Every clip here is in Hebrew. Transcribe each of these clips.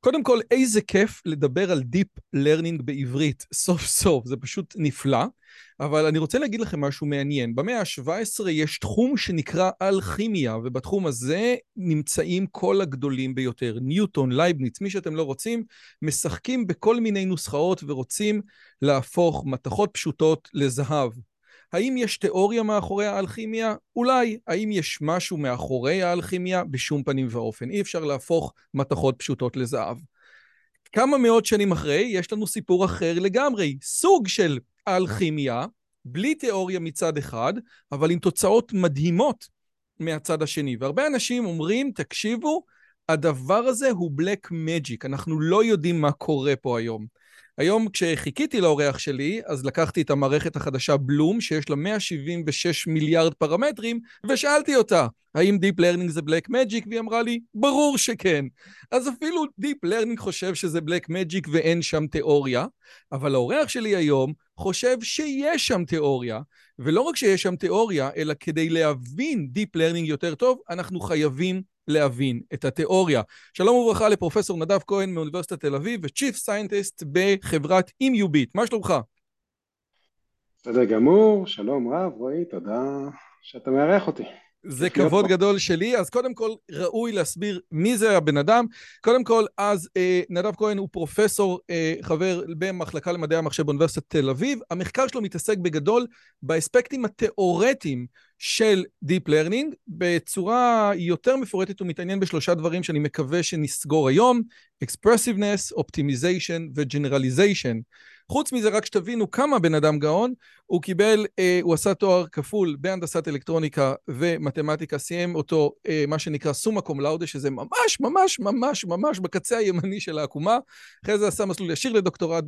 קודם כל, איזה כיף לדבר על Deep Learning בעברית, סוף סוף, זה פשוט נפלא, אבל אני רוצה להגיד לכם משהו מעניין. במאה ה-17 יש תחום שנקרא אלכימיה, ובתחום הזה נמצאים כל הגדולים ביותר, ניוטון, לייבניץ, מי שאתם לא רוצים, משחקים בכל מיני נוסחאות ורוצים להפוך מתכות פשוטות לזהב. האם יש תיאוריה מאחורי האלכימיה? אולי. האם יש משהו מאחורי האלכימיה? בשום פנים ואופן. אי אפשר להפוך מתכות פשוטות לזהב. כמה מאות שנים אחרי, יש לנו סיפור אחר לגמרי. סוג של אלכימיה, בלי תיאוריה מצד אחד, אבל עם תוצאות מדהימות מהצד השני. והרבה אנשים אומרים, תקשיבו, הדבר הזה הוא black magic. אנחנו לא יודעים מה קורה פה היום. היום כשחיכיתי לאורח שלי, אז לקחתי את המערכת החדשה בלום, שיש לה 176 מיליארד פרמטרים, ושאלתי אותה, האם Deep Learning זה Black Magic? והיא אמרה לי, ברור שכן. אז אפילו Deep Learning חושב שזה Black Magic ואין שם תיאוריה, אבל האורח שלי היום חושב שיש שם תיאוריה, ולא רק שיש שם תיאוריה, אלא כדי להבין Deep Learning יותר טוב, אנחנו חייבים להבין את התיאוריה. שלום וברכה לפרופסור נדב כהן מאוניברסיטת תל אביב ו-Chief Scientist בחברת IMU-BIT. מה שלומך? בסדר גמור, שלום רב, רועי, תודה שאתה מארח אותי. זה כבוד גדול שלי, אז קודם כל ראוי להסביר מי זה הבן אדם. קודם כל, אז נדב כהן הוא פרופסור חבר במחלקה למדעי המחשב באוניברסיטת תל אביב. המחקר שלו מתעסק בגדול באספקטים התיאורטיים של Deep Learning, בצורה יותר מפורטת ומתעניין בשלושה דברים שאני מקווה שנסגור היום, Expressiveness, Optimization ו-Generalization. חוץ מזה רק שתבינו כמה בן אדם גאון, הוא קיבל, הוא עשה תואר כפול בהנדסת אלקטרוניקה ומתמטיקה, סיים אותו מה שנקרא סומא קום לאודה, שזה ממש ממש ממש ממש בקצה הימני של העקומה, אחרי זה עשה מסלול ישיר לדוקטורט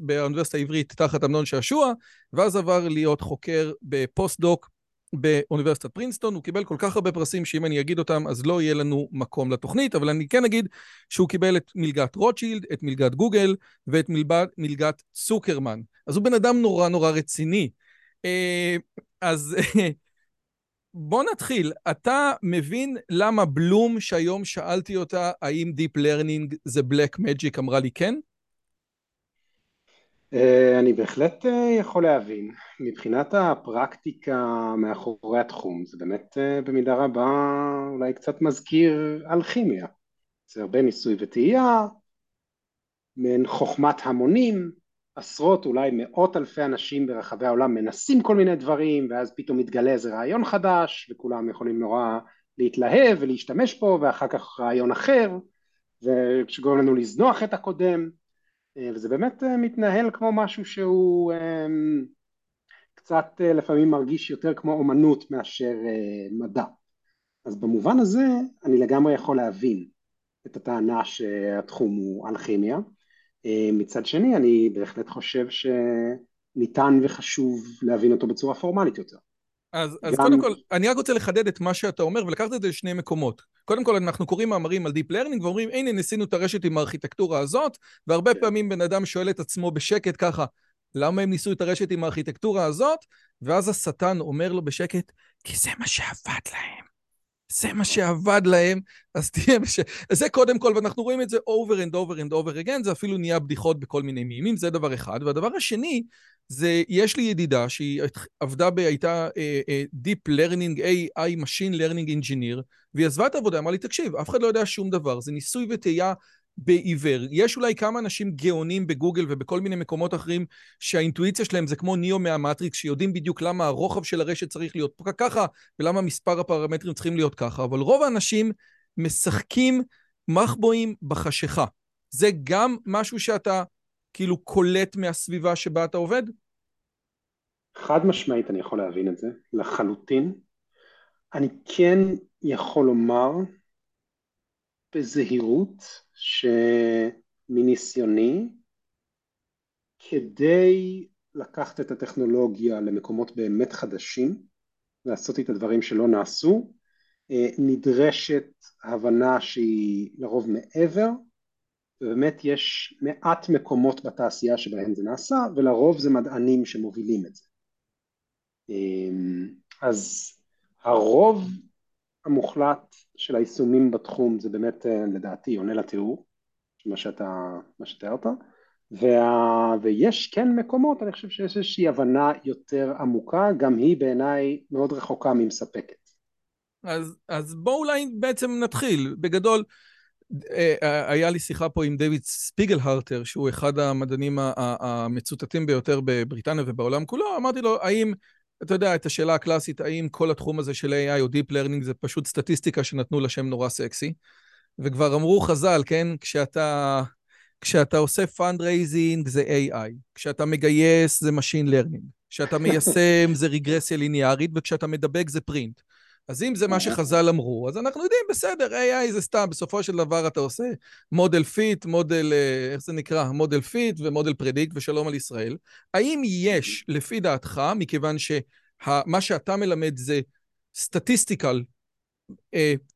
באוניברסיטה העברית תחת אמנון שעשוע, ואז עבר להיות חוקר בפוסט-דוק באוניברסיטת פרינסטון. הוא קיבל כל כך הרבה פרסים שאם אני אגיד אותם אז לא יהיה לנו מקום לתוכנית, אבל אני כן אגיד שהוא קיבל את מלגת רוטשילד, את מלגת גוגל ואת מלגת סוקרמן. אז הוא בן אדם נורא נורא רציני. אז בוא נתחיל. אתה מבין למה בלום, שהיום שאלתי אותה האם Deep Learning זה Black Magic, אמרה לי כן? אני בהחלט יכול להבין. מבחינת הפרקטיקה מאחורי התחום, זה באמת במידה רבה אולי קצת מזכיר אלכימיה. זה הרבה ניסוי וטעייה, מעין חוכמת המונים, עשרות אולי מאות אלפי אנשים ברחבי העולם מנסים כל מיני דברים, ואז פתאום מתגלה איזה רעיון חדש, וכולם יכולים נורא להתלהב ולהשתמש פה, ואחר כך רעיון אחר, ושגורם לנו לזנוח את הקודם. וזה באמת מתנהל כמו משהו שהוא קצת לפעמים מרגיש יותר כמו אומנות מאשר מדע. אז במובן הזה אני לגמרי יכול להבין את הטענה שהתחום הוא אלכימיה. מצד שני אני בהחלט חושב שניתן וחשוב להבין אותו בצורה פורמלית יותר. אז קודם כל, אני רק רוצה לחדד את מה שאתה אומר, ולקחת את זה לשני מקומות. קודם כל, אנחנו קוראים מאמרים על Deep Learning, ואומרים, הנה, ניסינו את הרשת עם הארכיטקטורה הזאת, והרבה פעמים בן אדם שואל את עצמו בשקט ככה, למה הם ניסו את הרשת עם הארכיטקטורה הזאת? ואז השטן אומר לו בשקט, כי זה מה שעבד להם. זה מה שעבד להם, אז תהיה מה ש... זה קודם כל, ואנחנו רואים את זה over and over and over again, זה אפילו נהיה בדיחות בכל מיני מימים, זה דבר אחד. והדבר השני, זה, יש לי ידידה שהיא עבדה הייתה Deep Learning AI Machine Learning Engineer, והיא עזבה את העבודה, אמרה לי, תקשיב, אף אחד לא יודע שום דבר, זה ניסוי וטעייה בעיוור. יש אולי כמה אנשים גאונים בגוגל ובכל מיני מקומות אחרים, שהאינטואיציה שלהם זה כמו ניאו מהמטריקס, שיודעים בדיוק למה הרוחב של הרשת צריך להיות ככה, ולמה מספר הפרמטרים צריכים להיות ככה, אבל רוב האנשים משחקים מחבואים בחשיכה. זה גם משהו שאתה כאילו קולט מהסביבה שבה אתה עובד? חד משמעית אני יכול להבין את זה, לחלוטין. אני כן יכול לומר בזהירות שמניסיוני, כדי לקחת את הטכנולוגיה למקומות באמת חדשים, לעשות את הדברים שלא נעשו, נדרשת הבנה שהיא לרוב מעבר, ובאמת יש מעט מקומות בתעשייה שבהם זה נעשה, ולרוב זה מדענים שמובילים את זה. אז הרוב המוחלט של היישומים בתחום זה באמת לדעתי עונה לתיאור, מה שתיארת, ויש כן מקומות, אני חושב שיש איזושהי הבנה יותר עמוקה, גם היא בעיניי מאוד רחוקה ממספקת. אז בואו אולי בעצם נתחיל, בגדול, היה לי שיחה פה עם דיוויד ספיגלהרטר, שהוא אחד המדענים המצוטטים ביותר בבריטניה ובעולם כולו, אמרתי לו, האם, אתה יודע, את השאלה הקלאסית, האם כל התחום הזה של AI או Deep Learning זה פשוט סטטיסטיקה שנתנו לשם נורא סקסי, וכבר אמרו חז"ל, כן, כשאתה עושה פנדרייזינג זה AI, כשאתה מגייס זה Machine Learning, כשאתה מיישם זה רגרסיה ליניארית, וכשאתה מדבק זה פרינט. אז אם זה מה שחז"ל אמרו, אז אנחנו יודעים, בסדר, AI זה סתם, בסופו של דבר אתה עושה מודל פיט, מודל, איך זה נקרא? מודל פיט ומודל פרדיקט ושלום על ישראל. האם יש, לפי דעתך, מכיוון שמה שאתה מלמד זה סטטיסטיקל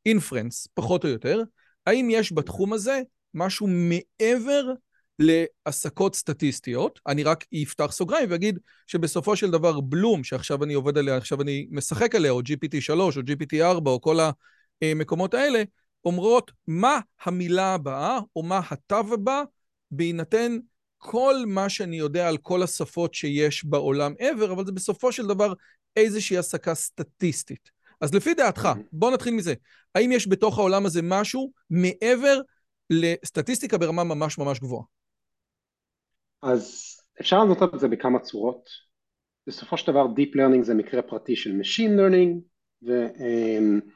אינפרנס, פחות או יותר, האם יש בתחום הזה משהו מעבר לעסקות סטטיסטיות? אני רק אפתח סוגריים ואגיד שבסופו של דבר בלום, שעכשיו אני עובד עליה, עכשיו אני משחק עליה, או GPT-3 או GPT-4 או כל המקומות האלה, אומרות מה המילה הבאה או מה התו הבא, בהינתן כל מה שאני יודע על כל השפות שיש בעולם עבר, אבל זה בסופו של דבר איזושהי עסקה סטטיסטית. אז לפי דעתך, בוא נתחיל מזה. האם יש בתוך העולם הזה משהו מעבר לסטטיסטיקה ברמה ממש ממש גבוהה? אז אפשר לנותן את זה בכמה צורות. בסופו של דבר Deep Learning זה מקרה פרטי של Machine Learning, ושם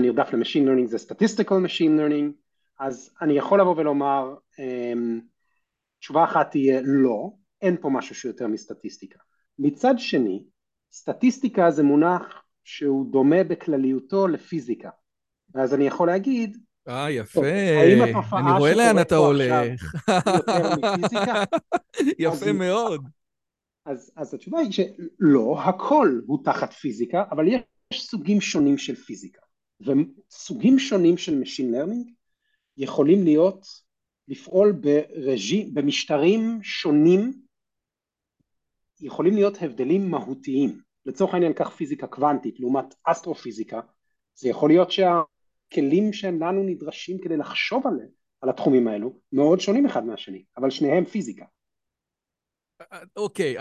נרדף ל-Machine Learning זה Statistical Machine Learning, אז אני יכול לבוא ולומר, תשובה אחת תהיה לא, אין פה משהו שיותר מסטטיסטיקה. מצד שני, סטטיסטיקה זה מונח שהוא דומה בכלליותו לפיזיקה, אז אני יכול להגיד, יפה, אני רואה לאן אתה הולך. יפה מאוד. אז התשובה היא שלא, הכל הוא תחת פיזיקה, אבל יש סוגים שונים של פיזיקה, וסוגים שונים של Machine Learning יכולים להיות, לפעול במשטרים שונים, יכולים להיות הבדלים מהותיים. לצורך העניין, כך פיזיקה קוונטית, לעומת אסטרופיזיקה, זה יכול להיות כלים שהם לנו נדרשים כדי לחשוב עליהם, על התחומים האלו, מאוד שונים אחד מהשני, אבל שניהם פיזיקה. אוקיי,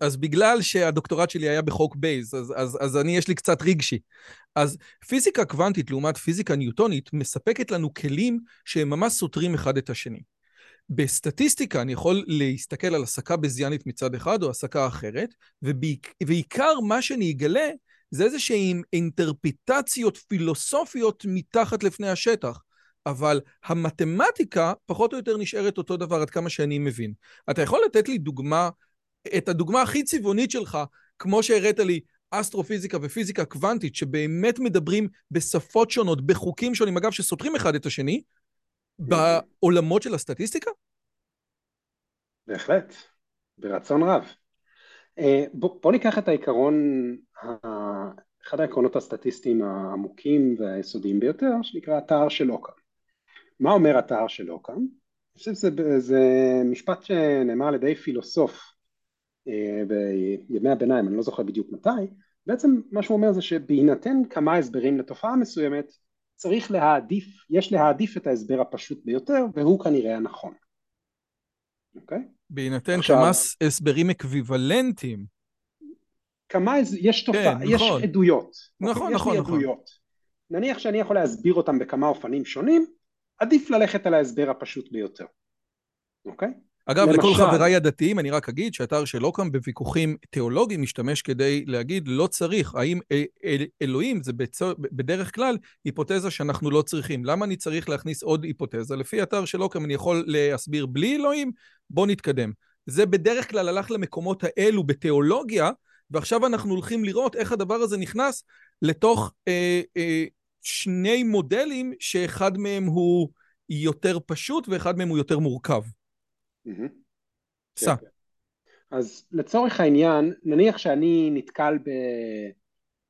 אז בגלל שהדוקטורט שלי היה בחוק בייס, אז אני יש לי קצת רגשי. אז פיזיקה קוונטית לעומת פיזיקה ניוטונית, מספקת לנו כלים שהם ממש סותרים אחד את השני. בסטטיסטיקה אני יכול להסתכל על עסקה בזיינית מצד אחד, או עסקה אחרת, ובעיקר מה שאני אגלה, זה איזשהם אינטרפרטציות פילוסופיות מתחת לפני השטח, אבל המתמטיקה פחות או יותר נשארת אותו דבר עד כמה שאני מבין. אתה יכול לתת לי דוגמה, את הדוגמה הכי צבעונית שלך, כמו שהראית לי אסטרופיזיקה ופיזיקה קוונטית, שבאמת מדברים בשפות שונות, בחוקים שונים, אגב שסותרים אחד את השני, בעולמות של הסטטיסטיקה? בהחלט, ברצון רב. בוא ניקח את העיקרון, אחד העקרונות הסטטיסטיים העמוקים והיסודיים ביותר, שנקרא התאר של אוקאם. מה אומר התאר של אוקאם? אני חושב שזה משפט שנאמר על ידי פילוסוף בימי הביניים, אני לא זוכר בדיוק מתי, בעצם מה שהוא אומר זה שבהינתן כמה הסברים לתופעה מסוימת, צריך להעדיף, יש להעדיף את ההסבר הפשוט ביותר, והוא כנראה הנכון. אוקיי? בהינתן כמה הסברים אקוויוולנטיים. יש תופעה, יש עדויות. נכון. נניח שאני יכול להסביר אותם בכמה אופנים שונים, עדיף ללכת על ההסבר הפשוט ביותר. אוקיי? אגב, למשל, לכל חבריי הדתיים, אני רק אגיד שהאתר שלא קם בוויכוחים תיאולוגיים משתמש כדי להגיד, לא צריך, האם אלוהים זה בדרך כלל היפותזה שאנחנו לא צריכים. למה אני צריך להכניס עוד היפותזה? לפי אתר שלא קם אני יכול להסביר בלי אלוהים, בוא נתקדם. זה בדרך כלל הלך למקומות האלו בתיאולוגיה, ועכשיו אנחנו הולכים לראות איך הדבר הזה נכנס לתוך שני מודלים שאחד מהם הוא יותר פשוט ואחד מהם הוא יותר מורכב. סע. אז לצורך העניין, נניח שאני נתקל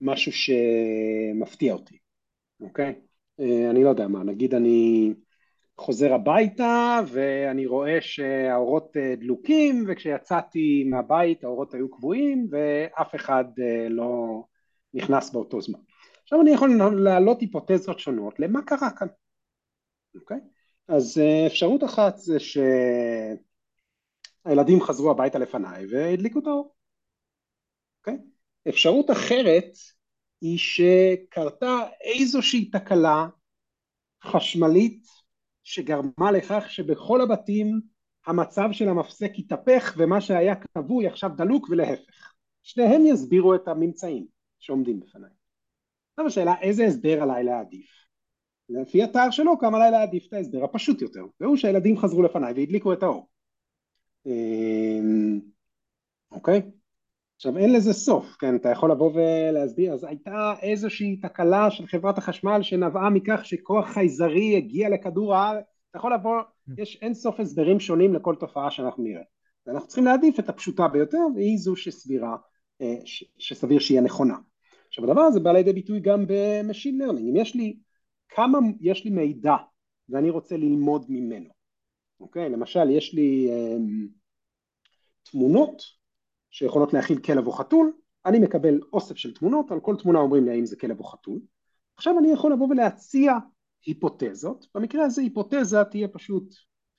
במשהו שמפתיע אותי, אוקיי? אני לא יודע מה, נגיד אני חוזר הביתה ואני רואה שהאורות דלוקים, וכשיצאתי מהבית האורות היו קבועים ואף אחד לא נכנס באותו זמן. עכשיו אני יכול להעלות היפותזות שונות למה קרה כאן, אוקיי? אז אפשרות אחת זה שהילדים חזרו הביתה לפניי והדליקו את האור, אוקיי? אפשרות אחרת היא שקרתה איזושהי תקלה חשמלית שגרמה לכך שבכל הבתים המצב של המפסק התהפך ומה שהיה קבוי עכשיו דלוק ולהפך. שניהם יסבירו את הממצאים שעומדים בפניי. עכשיו השאלה, איזה הסדר עליי להעדיף? לפי התאר שלו, כמה עליי להעדיף את ההסדר הפשוט יותר. והוא שהילדים חזרו לפניי והדליקו את האור. אוקיי? עכשיו אין לזה סוף, כן? אתה יכול לבוא ולהסביר, אז הייתה איזושהי תקלה של חברת החשמל שנבעה מכך שכוח חייזרי הגיע לכדור הארץ, אתה יכול לבוא, יש אין סוף הסברים שונים לכל תופעה שאנחנו נראה. ואנחנו צריכים להעדיף את הפשוטה ביותר, והיא זו שסבירה, שסביר שהיא הנכונה. עכשיו הדבר הזה בא לידי ביטוי גם במשין לרנינג, אם יש לי, כמה יש לי מידע, ואני רוצה ללמוד ממנו. אוקיי? למשל יש לי תמונות, שיכולות להכיל כלב או חתול, אני מקבל אוסף של תמונות, על כל תמונה אומרים לי האם זה כלב או חתול, עכשיו אני יכול לבוא ולהציע היפותזות, במקרה הזה היפותזה תהיה פשוט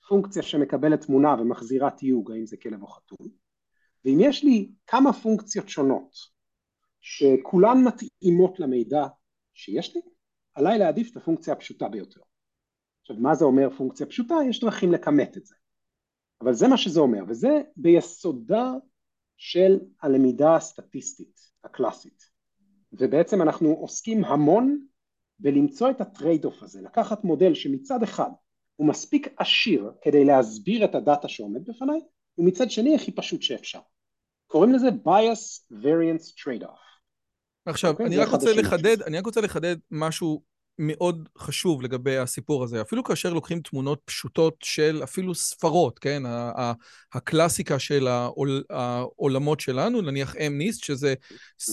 פונקציה שמקבלת תמונה ומחזירה תיוג האם זה כלב או חתול, ואם יש לי כמה פונקציות שונות שכולן מתאימות למידע שיש לי, עליי להעדיף את הפונקציה הפשוטה ביותר. עכשיו מה זה אומר פונקציה פשוטה? יש דרכים לכמת את זה, אבל זה מה שזה אומר, וזה ביסודה של הלמידה הסטטיסטית, הקלאסית. ובעצם אנחנו עוסקים המון בלמצוא את הטרייד-אוף הזה, לקחת מודל שמצד אחד הוא מספיק עשיר כדי להסביר את הדאטה שעומד בפניי, ומצד שני הכי פשוט שאפשר. קוראים לזה bias variance trade-off. עכשיו, okay? אני רק רוצה לחדד משהו מאוד חשוב לגבי הסיפור הזה, אפילו כאשר לוקחים תמונות פשוטות של אפילו ספרות, כן, הקלאסיקה של העולמות שלנו, נניח MNIST, שזה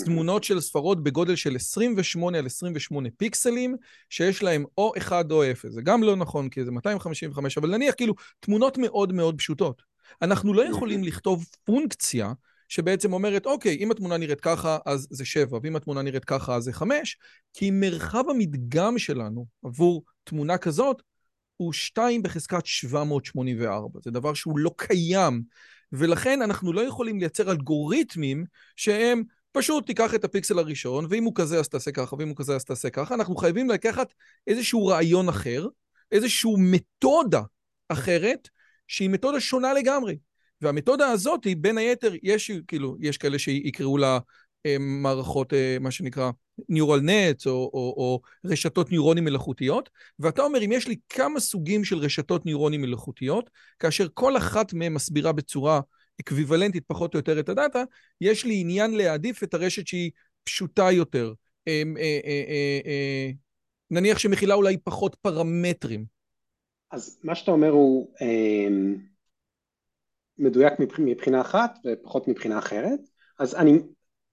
תמונות של ספרות בגודל של 28 על 28 פיקסלים, שיש להם או 1 או 0, זה גם לא נכון, כי זה 255, אבל נניח כאילו תמונות מאוד מאוד פשוטות. אנחנו לא יכולים לכתוב פונקציה, שבעצם אומרת, אוקיי, אם התמונה נראית ככה, אז זה 7, ואם התמונה נראית ככה, אז זה 5, כי מרחב המדגם שלנו עבור תמונה כזאת, הוא 2 בחזקת 784. זה דבר שהוא לא קיים, ולכן אנחנו לא יכולים לייצר אלגוריתמים שהם פשוט תיקח את הפיקסל הראשון, ואם הוא כזה אז תעשה ככה, ואם הוא כזה אז תעשה ככה, אנחנו חייבים לקחת איזשהו רעיון אחר, איזשהו מתודה אחרת, שהיא מתודה שונה לגמרי. והמתודה הזאת היא בין היתר, יש כאלה שיקראו לה מערכות, מה שנקרא, Neural Net, או רשתות ניורונים מלאכותיות, ואתה אומר, אם יש לי כמה סוגים של רשתות ניורונים מלאכותיות, כאשר כל אחת מהן מסבירה בצורה אקוויוולנטית פחות או יותר את הדאטה, יש לי עניין להעדיף את הרשת שהיא פשוטה יותר, נניח שמכילה אולי פחות פרמטרים. אז מה שאתה אומר הוא מדויק מבחינה אחת ופחות מבחינה אחרת, אז אני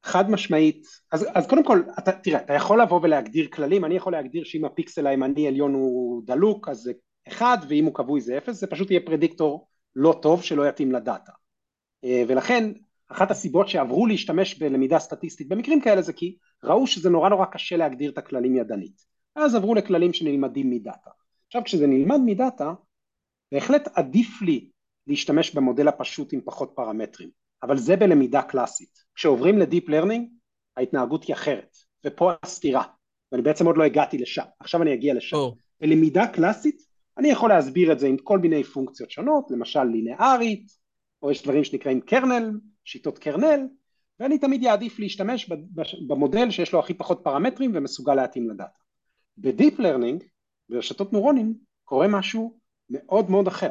חד משמעית, אז קודם כל, תראה, אתה יכול לבוא ולהגדיר כללים, אני יכול להגדיר שאם הפיקסל הימני עליון הוא דלוק, אז זה 1, ואם הוא קבוי זה 0, זה פשוט יהיה פרדיקטור לא טוב שלא יתאים לדאטה. ולכן, אחת הסיבות שעברו להשתמש בלמידה סטטיסטית במקרים כאלה זה כי ראו שזה נורא קשה להגדיר את הכללים ידנית. אז עברו לכללים שנלמדים מדאטה. עכשיו, כשזה נלמד מדאטה, בהחלט עדיף לי להשתמש במודל הפשוט עם פחות פרמטרים, אבל זה בלמידה קלאסית. כשעוברים לדיפ לרנינג, ההתנהגות היא אחרת, ופה הסתירה, ואני בעצם עוד לא הגעתי לשם, עכשיו אני אגיע לשם. בלמידה קלאסית, אני יכול להסביר את זה עם כל מיני פונקציות שונות, למשל לינארית, או יש דברים שנקראים קרנל, שיטות קרנל, ואני תמיד יעדיף להשתמש במודל שיש לו הכי פחות פרמטרים ומסוגל להתאים לדאטה. בדיפ לרנינג, ברשתות נורונים, קורה משהו מאוד מאוד אחר.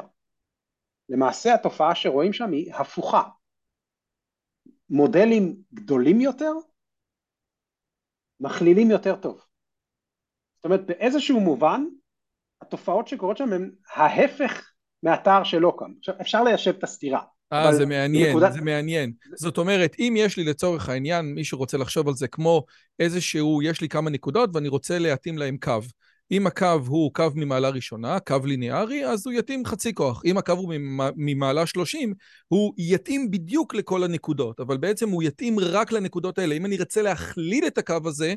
למעשה התופעה שרואים שם היא הפוכה. מודלים גדולים יותר, מכלילים יותר טוב. זאת אומרת, באיזשהו מובן, התופעות שקורות שם הן ההפך מהתאר שלא כאן. עכשיו, אפשר ליישב את הסתירה. זה מעניין, זה מעניין. זאת אומרת, אם יש לי לצורך העניין, מישהו רוצה לחשוב על זה כמו איזשהו, יש לי כמה נקודות ואני רוצה להתאים להם קו. אם הקו הוא קו ממעלה ראשונה, קו ליניארי, אז הוא יתאים חצי כוח. אם הקו הוא ממעלה 30, הוא יתאים בדיוק לכל הנקודות, אבל בעצם הוא יתאים רק לנקודות האלה. אם אני רוצה להכליל את הקו הזה,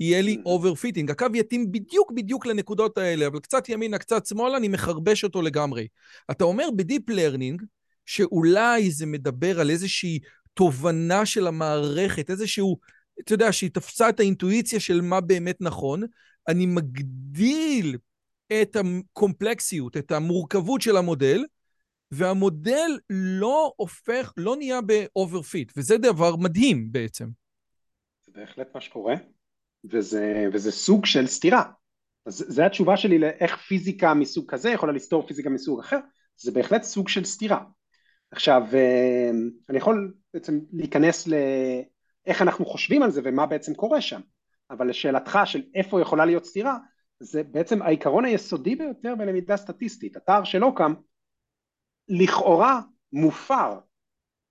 יהיה לי overfitting. הקו יתאים בדיוק לנקודות האלה, אבל קצת ימינה, קצת שמאלה, אני מחרבש אותו לגמרי. אתה אומר בדיפ לרנינג, שאולי זה מדבר על איזושהי תובנה של המערכת, איזשהו, אתה יודע, שהיא תפסה את האינטואיציה של מה באמת נכון, אני מגדיל את הקומפלקסיות, את המורכבות של המודל, והמודל לא הופך, לא נהיה ב-overfit, וזה דבר מדהים בעצם. זה בהחלט מה שקורה, וזה סוג של סתירה. אז זה התשובה שלי לאיך פיזיקה מסוג כזה יכולה לסתור פיזיקה מסוג אחר, זה בהחלט סוג של סתירה. עכשיו, אני יכול בעצם להיכנס לאיך אנחנו חושבים על זה, ומה בעצם קורה שם. אבל לשאלתך של איפה יכולה להיות סתירה, זה בעצם העיקרון היסודי ביותר בלמידה סטטיסטית. התאר של אוקאם, לכאורה מופר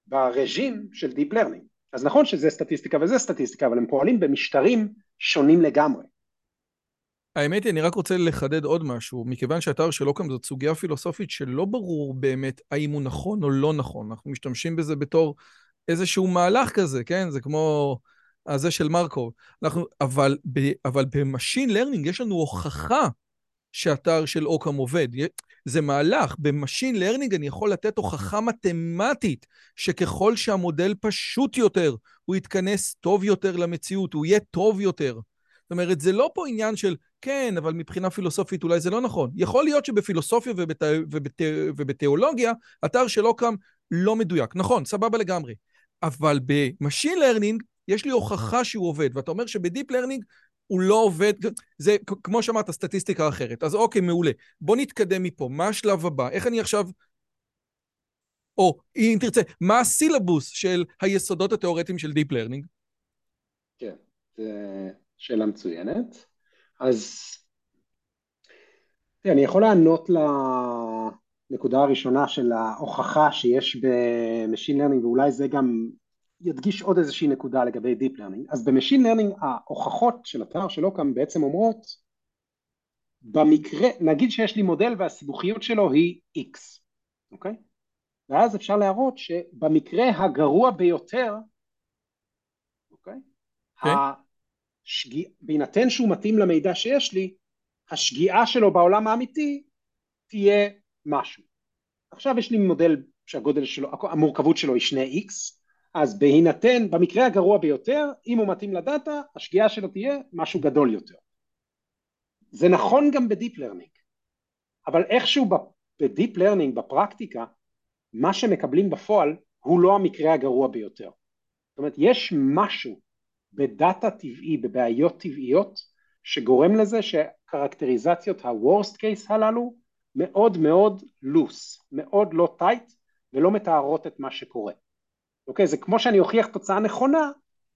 ברז'ים של דיפ לרנינג. אז נכון שזה סטטיסטיקה וזה סטטיסטיקה, אבל הם פועלים במשטרים שונים לגמרי. האמת היא, אני רק רוצה לחדד עוד משהו, מכיוון שהתאר של אוקאם זאת סוגיה פילוסופית שלא ברור באמת האם הוא נכון או לא נכון. אנחנו משתמשים בזה בתור איזשהו מהלך כזה, כן? זה כמו... הזה של מרקוב. אבל במשין לרנינג יש לנו הוכחה שהתאר של אוקאם עובד. זה מהלך. במשין לרנינג אני יכול לתת הוכחה מתמטית, שככל שהמודל פשוט יותר, הוא יתכנס טוב יותר למציאות, הוא יהיה טוב יותר. זאת אומרת, זה לא פה עניין של, כן, אבל מבחינה פילוסופית אולי זה לא נכון. יכול להיות שבפילוסופיה ובתיאולוגיה, התאר של אוקאם לא מדויק. נכון, סבבה לגמרי. אבל במשין לרנינג, יש לי הוכחה שהוא עובד, ואתה אומר שבדיפ לרנינג הוא לא עובד, זה כמו שאמרת, סטטיסטיקה אחרת. אז אוקיי, מעולה. בוא נתקדם מפה, מה השלב הבא? איך אני עכשיו, או אם תרצה, מה הסילבוס של היסודות התיאורטיים של דיפ לרנינג? כן, שאלה מצוינת. אז אני יכול לענות לנקודה הראשונה של ההוכחה שיש במשין לרנינג, ואולי זה גם... ידגיש עוד איזושהי נקודה לגבי דיפ לרנינג. אז במשין לרנינג ההוכחות של התאר של אוקאם בעצם אומרות, במקרה, נגיד שיש לי מודל והסיבוכיות שלו היא X, אוקיי? ואז אפשר להראות שבמקרה הגרוע ביותר, אוקיי? בהינתן שהוא מתאים למידע שיש לי, השגיאה שלו בעולם האמיתי תהיה משהו. עכשיו יש לי מודל שהגודל שלו, המורכבות שלו היא 2X, אז בהינתן, במקרה הגרוע ביותר, אם הוא מתאים לדאטה, השגיאה שלו תהיה משהו גדול יותר. זה נכון גם בדיפ לרנינג, אבל איכשהו בדיפ לרנינג, בפרקטיקה, מה שמקבלים בפועל הוא לא המקרה הגרוע ביותר. זאת אומרת, יש משהו בדאטה טבעי, בבעיות טבעיות, שגורם לזה שקרקטריזציות ה-worst case הללו מאוד מאוד loose, מאוד לא tight, ולא מתארות את מה שקורה. אוקיי, זה כמו שאני אוכיח תוצאה נכונה,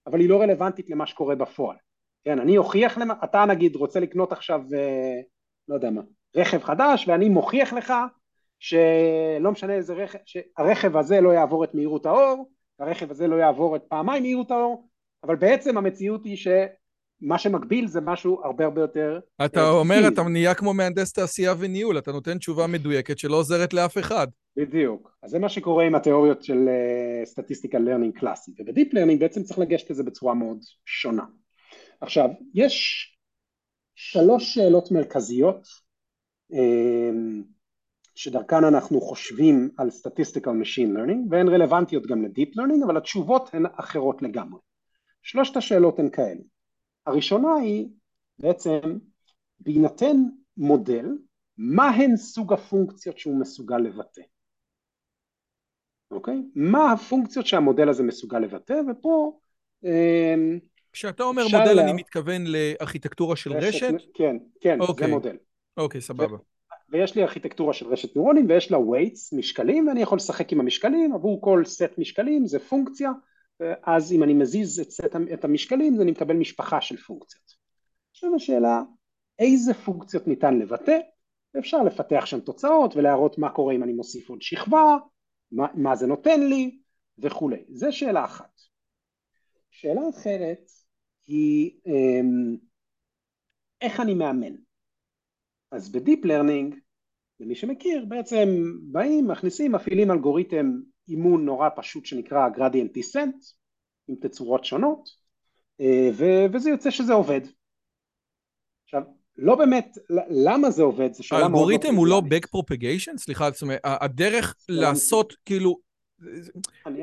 אבל היא לא רלוונטית למה שקורה בפועל. כן, אני אוכיח, אתה נגיד רוצה לקנות עכשיו, לא יודע מה, רכב חדש, ואני מוכיח לך שלא משנה איזה רכב, שהרכב הזה לא יעבור את מהירות האור, הרכב הזה לא יעבור את פעמיים מהירות האור, אבל בעצם המציאות היא שמה שמקביל זה משהו הרבה הרבה יותר... אתה אומר, אתה נהיה כמו מהנדס תעשייה וניהול, אתה נותן תשובה מדויקת שלא עוזרת לאף אחד. בדיוק. אז זה מה שקורה עם התיאוריות של סטטיסטיקה לרנינג קלאסי, ובדיפ לרנינג בעצם צריך לגשת לזה בצורה מאוד שונה. עכשיו, יש שלוש שאלות מרכזיות שדרכן אנחנו חושבים על סטטיסטיקה ומשין לרנינג, והן רלוונטיות גם לדיפ לרנינג, אבל התשובות הן אחרות לגמרי. שלושת השאלות הן כאלה. הראשונה היא בעצם בהינתן מודל מה הן סוג הפונקציות שהוא מסוגל לבטא. אוקיי? מה הפונקציות שהמודל הזה מסוגל לבטא, ופה... כשאתה אומר מודל, אני מתכוון לארכיטקטורה של רשת? כן, כן, זה מודל. אוקיי, סבבה. ויש לי ארכיטקטורה של רשת נוירונים, ויש לה weights, משקלים, ואני יכול לשחק עם המשקלים, עבור כל סט משקלים, זה פונקציה, אז אם אני מזיז את המשקלים, אני מקבל משפחה של פונקציות. עכשיו השאלה, איזה פונקציות ניתן לבטא? אפשר לפתח שם תוצאות, ולהראות מה קורה אם אני מוסיף עוד שכבה, מה זה נותן לי, וכולי. זה שאלה אחת. שאלה אחרת היא, איך אני מאמן? אז בדיפ לרנינג, למי שמכיר, בעצם באים, מכניסים, מפעילים אלגוריתם אימון נורא פשוט שנקרא גרדיאנט דיסנט, עם תצורות שונות, וזה יוצא שזה עובד. עכשיו, לא באמת, למה זה עובד? זה שאלה האלגוריתם הוא לא back propagation? סליחה, זאת אומרת, הדרך לעשות כאילו,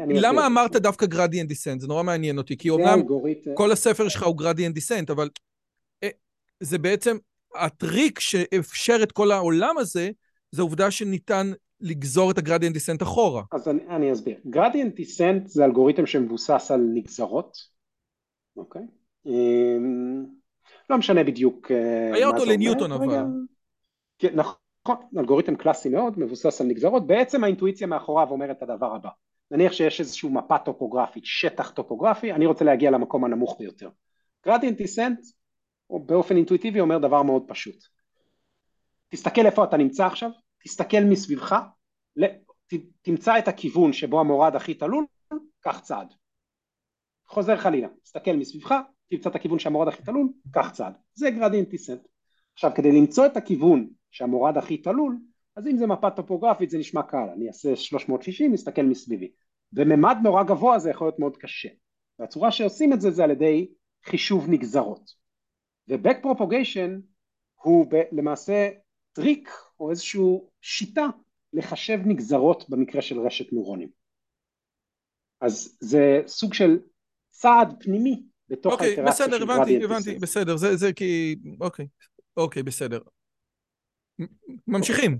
למה אמרת דווקא gradient descent? זה נורא מעניין אותי, כי אומנם כל הספר שלך הוא gradient descent, אבל זה בעצם הטריק שאפשר את כל העולם הזה, זה העובדה שניתן לגזור את ה-gradient descent אחורה. אז אני אסביר. gradient descent זה אלגוריתם שמבוסס על נגזרות, אוקיי? לא משנה בדיוק היה אותו לניוטון אבל. כן, נכון, אלגוריתם קלאסי מאוד, מבוסס על נגזרות, בעצם האינטואיציה מאחוריו אומרת את הדבר הבא, נניח שיש איזשהו מפה טופוגרפית, שטח טופוגרפי, אני רוצה להגיע למקום הנמוך ביותר. גרדיאנט דיסנט, באופן אינטואיטיבי אומר דבר מאוד פשוט, תסתכל איפה אתה נמצא עכשיו, תסתכל מסביבך, תמצא את הכיוון שבו המורד הכי תלול, קח צעד. חוזר חלילה, תסתכל מסביבך, תמצא את הכיוון שהמורד הכי תלול, קח צעד. זה גרדיאנט דיסנט. עכשיו, כדי למצוא את הכיוון שהמורד הכי תלול, אז אם זה מפה טופוגרפית, זה נשמע קל. אני אעשה 360, נסתכל מסביבי. בממד נורא גבוה, זה יכול להיות מאוד קשה. והצורה שעושים את זה, זה על ידי חישוב נגזרות. ו-back propagation הוא למעשה טריק, או איזושהי שיטה, לחשב נגזרות במקרה של רשת נוירונים. אז זה סוג של צעד פנימי, בתוך האיטרציה של גרדיאנט. אוקיי, בסדר, הבנתי, בסדר. זה כי... אוקיי. אוקיי, בסדר. ממשיכים.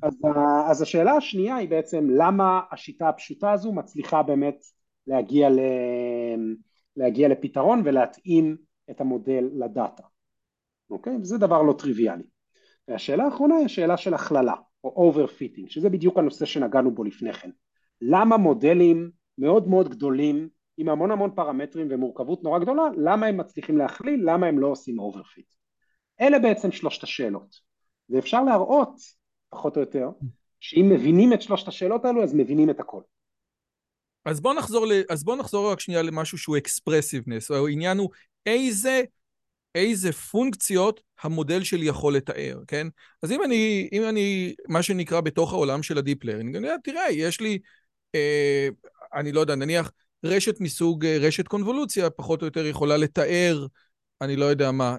אז השאלה השנייה היא בעצם למה השיטה הפשוטה הזו מצליחה באמת להגיע לפתרון ולהתאים את המודל לדאטה. אוקיי? וזה דבר לא טריוויאלי. והשאלה האחרונה היא השאלה של הכללה, או overfitting, שזה בדיוק הנושא שנגענו בו לפני כן. למה מודלים מאוד מאוד גדולים, עם המון המון פרמטרים ומורכבות נורא גדולה, למה הם מצליחים להכליל, למה הם לא עושים overfit? אלה בעצם שלושת השאלות, ואפשר להראות, פחות או יותר, שאם מבינים את שלושת השאלות האלו, אז מבינים את הכל. אז בוא נחזור רק שנייה למשהו שהוא expressiveness, או העניין הוא איזה פונקציות המודל שלי יכול לתאר, כן? אז אם אני מה שנקרא בתוך העולם של הדיפ לרנינג, תראה, יש לי, אני לא יודע, נניח, רשת מסוג, רשת קונבולוציה, פחות או יותר יכולה לתאר, אני לא יודע מה,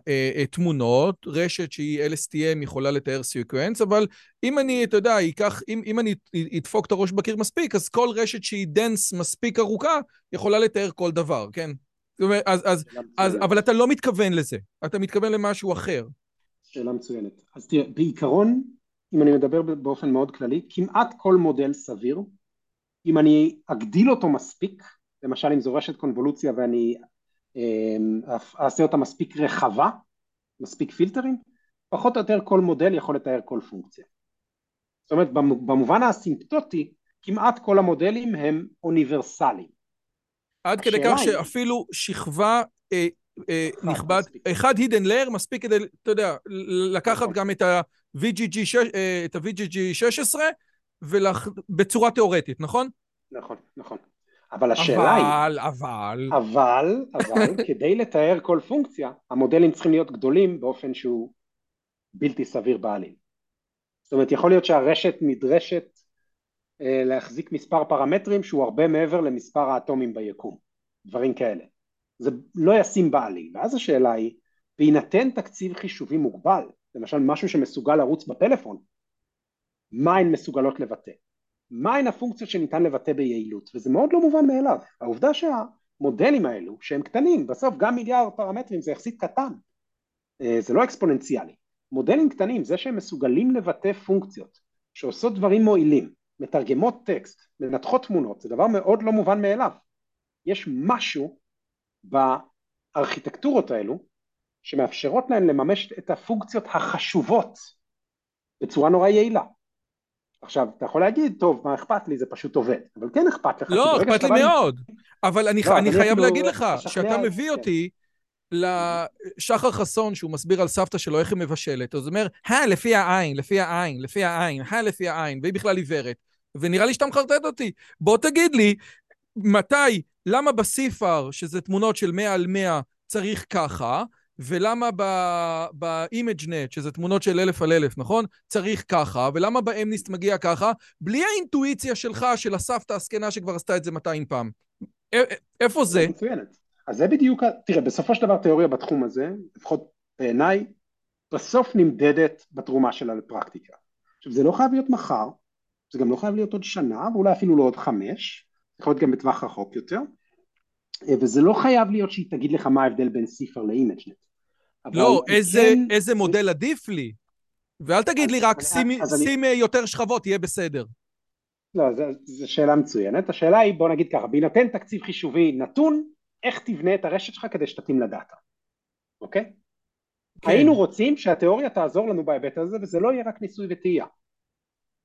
תמונות, רשת שהיא LSTM יכולה לתאר סיקוונס, אבל אם אני, אתה יודע, אם אני אדפוק את הראש בקיר מספיק, אז כל רשת שהיא דנס מספיק ארוכה, יכולה לתאר כל דבר, כן? אבל אתה לא מתכוון לזה, אתה מתכוון למשהו אחר. שאלה מצוינת. אז תראה, בעיקרון, אם אני מדבר באופן מאוד כללי, כמעט כל מודל סביר, אם אני אגדיל אותו מספיק, למשל אם זו רשת קונבולוציה ואני... אעשה אותה מספיק רחבה, מספיק פילטרים, פחות או יותר כל מודל יכול לתאר כל פונקציה. זאת אומרת, במובן האסימפטוטי, כמעט כל המודלים הם אוניברסליים. עד כדי כך שאפילו שכבה נכבד, אחד הידן לייר מספיק כדי, אתה יודע, לקחת גם את ה-VGG16 בצורה תיאורטית, נכון? נכון, נכון. אבל השאלה היא, אבל, כדי לתאר כל פונקציה, המודלים צריכים להיות גדולים באופן שהוא בלתי סביר בעליל. זאת אומרת, יכול להיות שהרשת נדרשת להחזיק מספר פרמטרים שהוא הרבה מעבר למספר האטומים ביקום, דברים כאלה. זה לא ישים בעליל, ואז השאלה היא, בהינתן תקציב חישובי מוגבל, למשל משהו שמסוגל לרוץ בפלאפון, מה הן מסוגלות לבטא? מהן הפונקציות שניתן לבטא ביעילות, וזה מאוד לא מובן מאליו. העובדה שהמודלים האלו, שהם קטנים, בסוף גם מיליארד פרמטרים, זה יחסית קטן. זה לא אקספוננציאלי. מודלים קטנים, זה שהם מסוגלים לבטא פונקציות, שעושות דברים מועילים, מתרגמות טקסט, מנתחות תמונות, זה דבר מאוד לא מובן מאליו. יש משהו בארכיטקטורות האלו, שמאפשרות להן לממש את הפונקציות החשובות, בצורה נורא יעילה. עכשיו, אתה יכול להגיד, טוב, מה אכפת לי, זה פשוט עובד, אבל כן אכפת לך. לא, אכפת לי מאוד, אבל אני חייב להגיד לך, שאתה מביא אותי, לשחר חסון שהוא מסביר על סבתא שלו איך היא מבשלת, אז הוא אומר, לפי העין, והיא בכלל עיוורת, ונראה לי שאתה מחרטט אותי, בוא תגיד לי, מתי, למה בספר, שזה תמונות של 100x100, צריך ככה, ולמה ב-ImageNet, שזה תמונות של 1000x1000, נכון? צריך ככה, ולמה ב-MNIST מגיע ככה, בלי האינטואיציה שלך, של הסבתא הסכנה שכבר עשתה את זה 200 פעם. איפה זה? מצוינת. אז זה בדיוק, תראה, בסופו של דבר תיאוריה בתחום הזה, לפחות בעיניי, בסוף נמדדת בתרומה שלה לפרקטיקה. עכשיו, זה לא חייב להיות מחר, זה גם לא חייב להיות עוד שנה, ואולי אפילו לא עוד 5, יכול להיות גם בטווח רחוק יותר, וזה לא חייב להיות שהיא תגיד לך מה ההבדל בין ספר לאימג'נט. לא, איזה מודל עדיף לי, ואל תגיד לי רק שים יותר שכבות, יהיה בסדר. לא, זו שאלה מצוינת, השאלה היא, בוא נגיד ככה, בהינתן תקציב חישובי נתון, איך תבנה את הרשת שלך כדי שתתאים לדאטה, אוקיי? היינו רוצים שהתיאוריה תעזור לנו בהיבט הזה, וזה לא יהיה רק ניסוי וטעייה.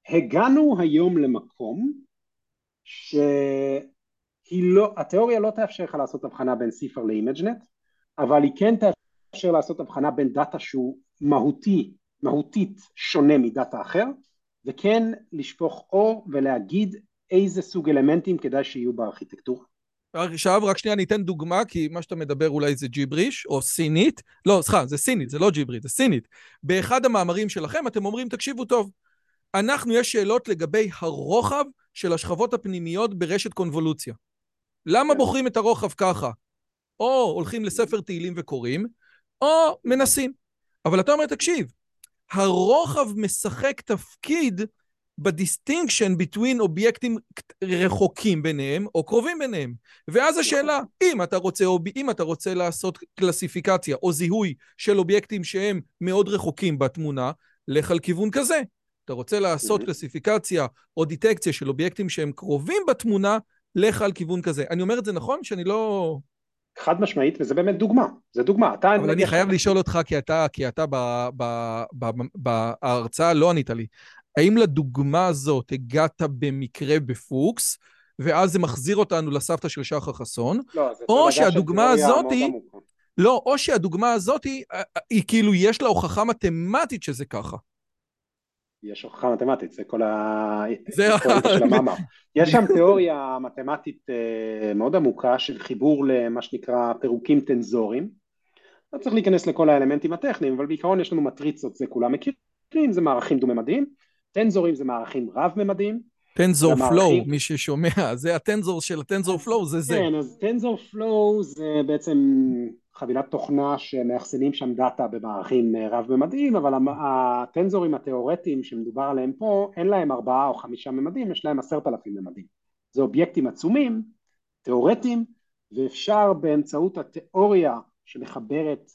הגענו היום למקום שהתיאוריה לא תאפשר לך לעשות הבחנה בין ספר לאימג'נט, אבל היא כן תאפשר לעשות הבחנה בין דאטה שהוא מהותית שונה מדאטה אחר, וכן לשפוך אור ולהגיד איזה סוג אלמנטים כדאי שיהיו בארכיטקטורה. עכשיו, רק שנייה, אני אתן דוגמה, כי מה שאתה מדבר אולי זה ג'יבריש, או סינית, לא, סליחה, זה סינית, זה לא ג'יברית, זה סינית. באחד המאמרים שלכם, אתם אומרים, תקשיבו טוב, אנחנו יש שאלות לגבי הרוחב של השכבות הפנימיות ברשת קונבולוציה. למה בוחרים את הרוחב ככה? או הולכים לספר תהילים וקוראים, או מנסים. אבל אתה אומר, תקשיב, הרוחב משחק תפקיד בדיסטינקשן ביטווין אובייקטים רחוקים ביניהם או קרובים ביניהם. ואז השאלה, אם אתה רוצה לעשות קלסיפיקציה או זיהוי של אובייקטים שהם מאוד רחוקים בתמונה, לך על כיוון כזה. אתה רוצה לעשות קלסיפיקציה או דיטקציה של אובייקטים שהם קרובים בתמונה, לך על כיוון כזה. אני אומר את זה נכון? שאני לא... חד משמעית, וזה באמת דוגמה. זה דוגמה. אבל אני חייב לשאול אותך, כי אתה בהרצאה לא ענית לי. האם לדוגמה הזאת הגעת במקרה בפוקס, ואז זה מחזיר אותנו לסבתא של שחר חסון, או שהדוגמה הזאת היא כאילו יש לה הוכחה מתמטית שזה ככה. יש הוכחה מתמטית, זה כל התיאוריה של המאמר. יש שם תיאוריה מתמטית מאוד עמוקה של חיבור למה שנקרא פירוקים טנזוריים. לא צריך להיכנס לכל האלמנטים הטכניים, אבל בעיקרון יש לנו מטריצות, זה כולם מכירים, זה מערכים דו-ממדיים. טנזורים זה מערכים רב-ממדיים. טנזור פלואו, מי ששומע, זה הטנזור של הטנזור פלואו, זה זה. כן, אז טנזור פלואו זה בעצם חבילת תוכנה שמאחסנים שם דאטה במערכים רב-ממדיים, אבל הטנזורים התיאורטיים שמדובר עליהם פה, אין להם 4 או 5 ממדים, יש להם 10,000 ממדים. זה אובייקטים עצומים, תיאורטיים, ואפשר באמצעות התיאוריה שמחברת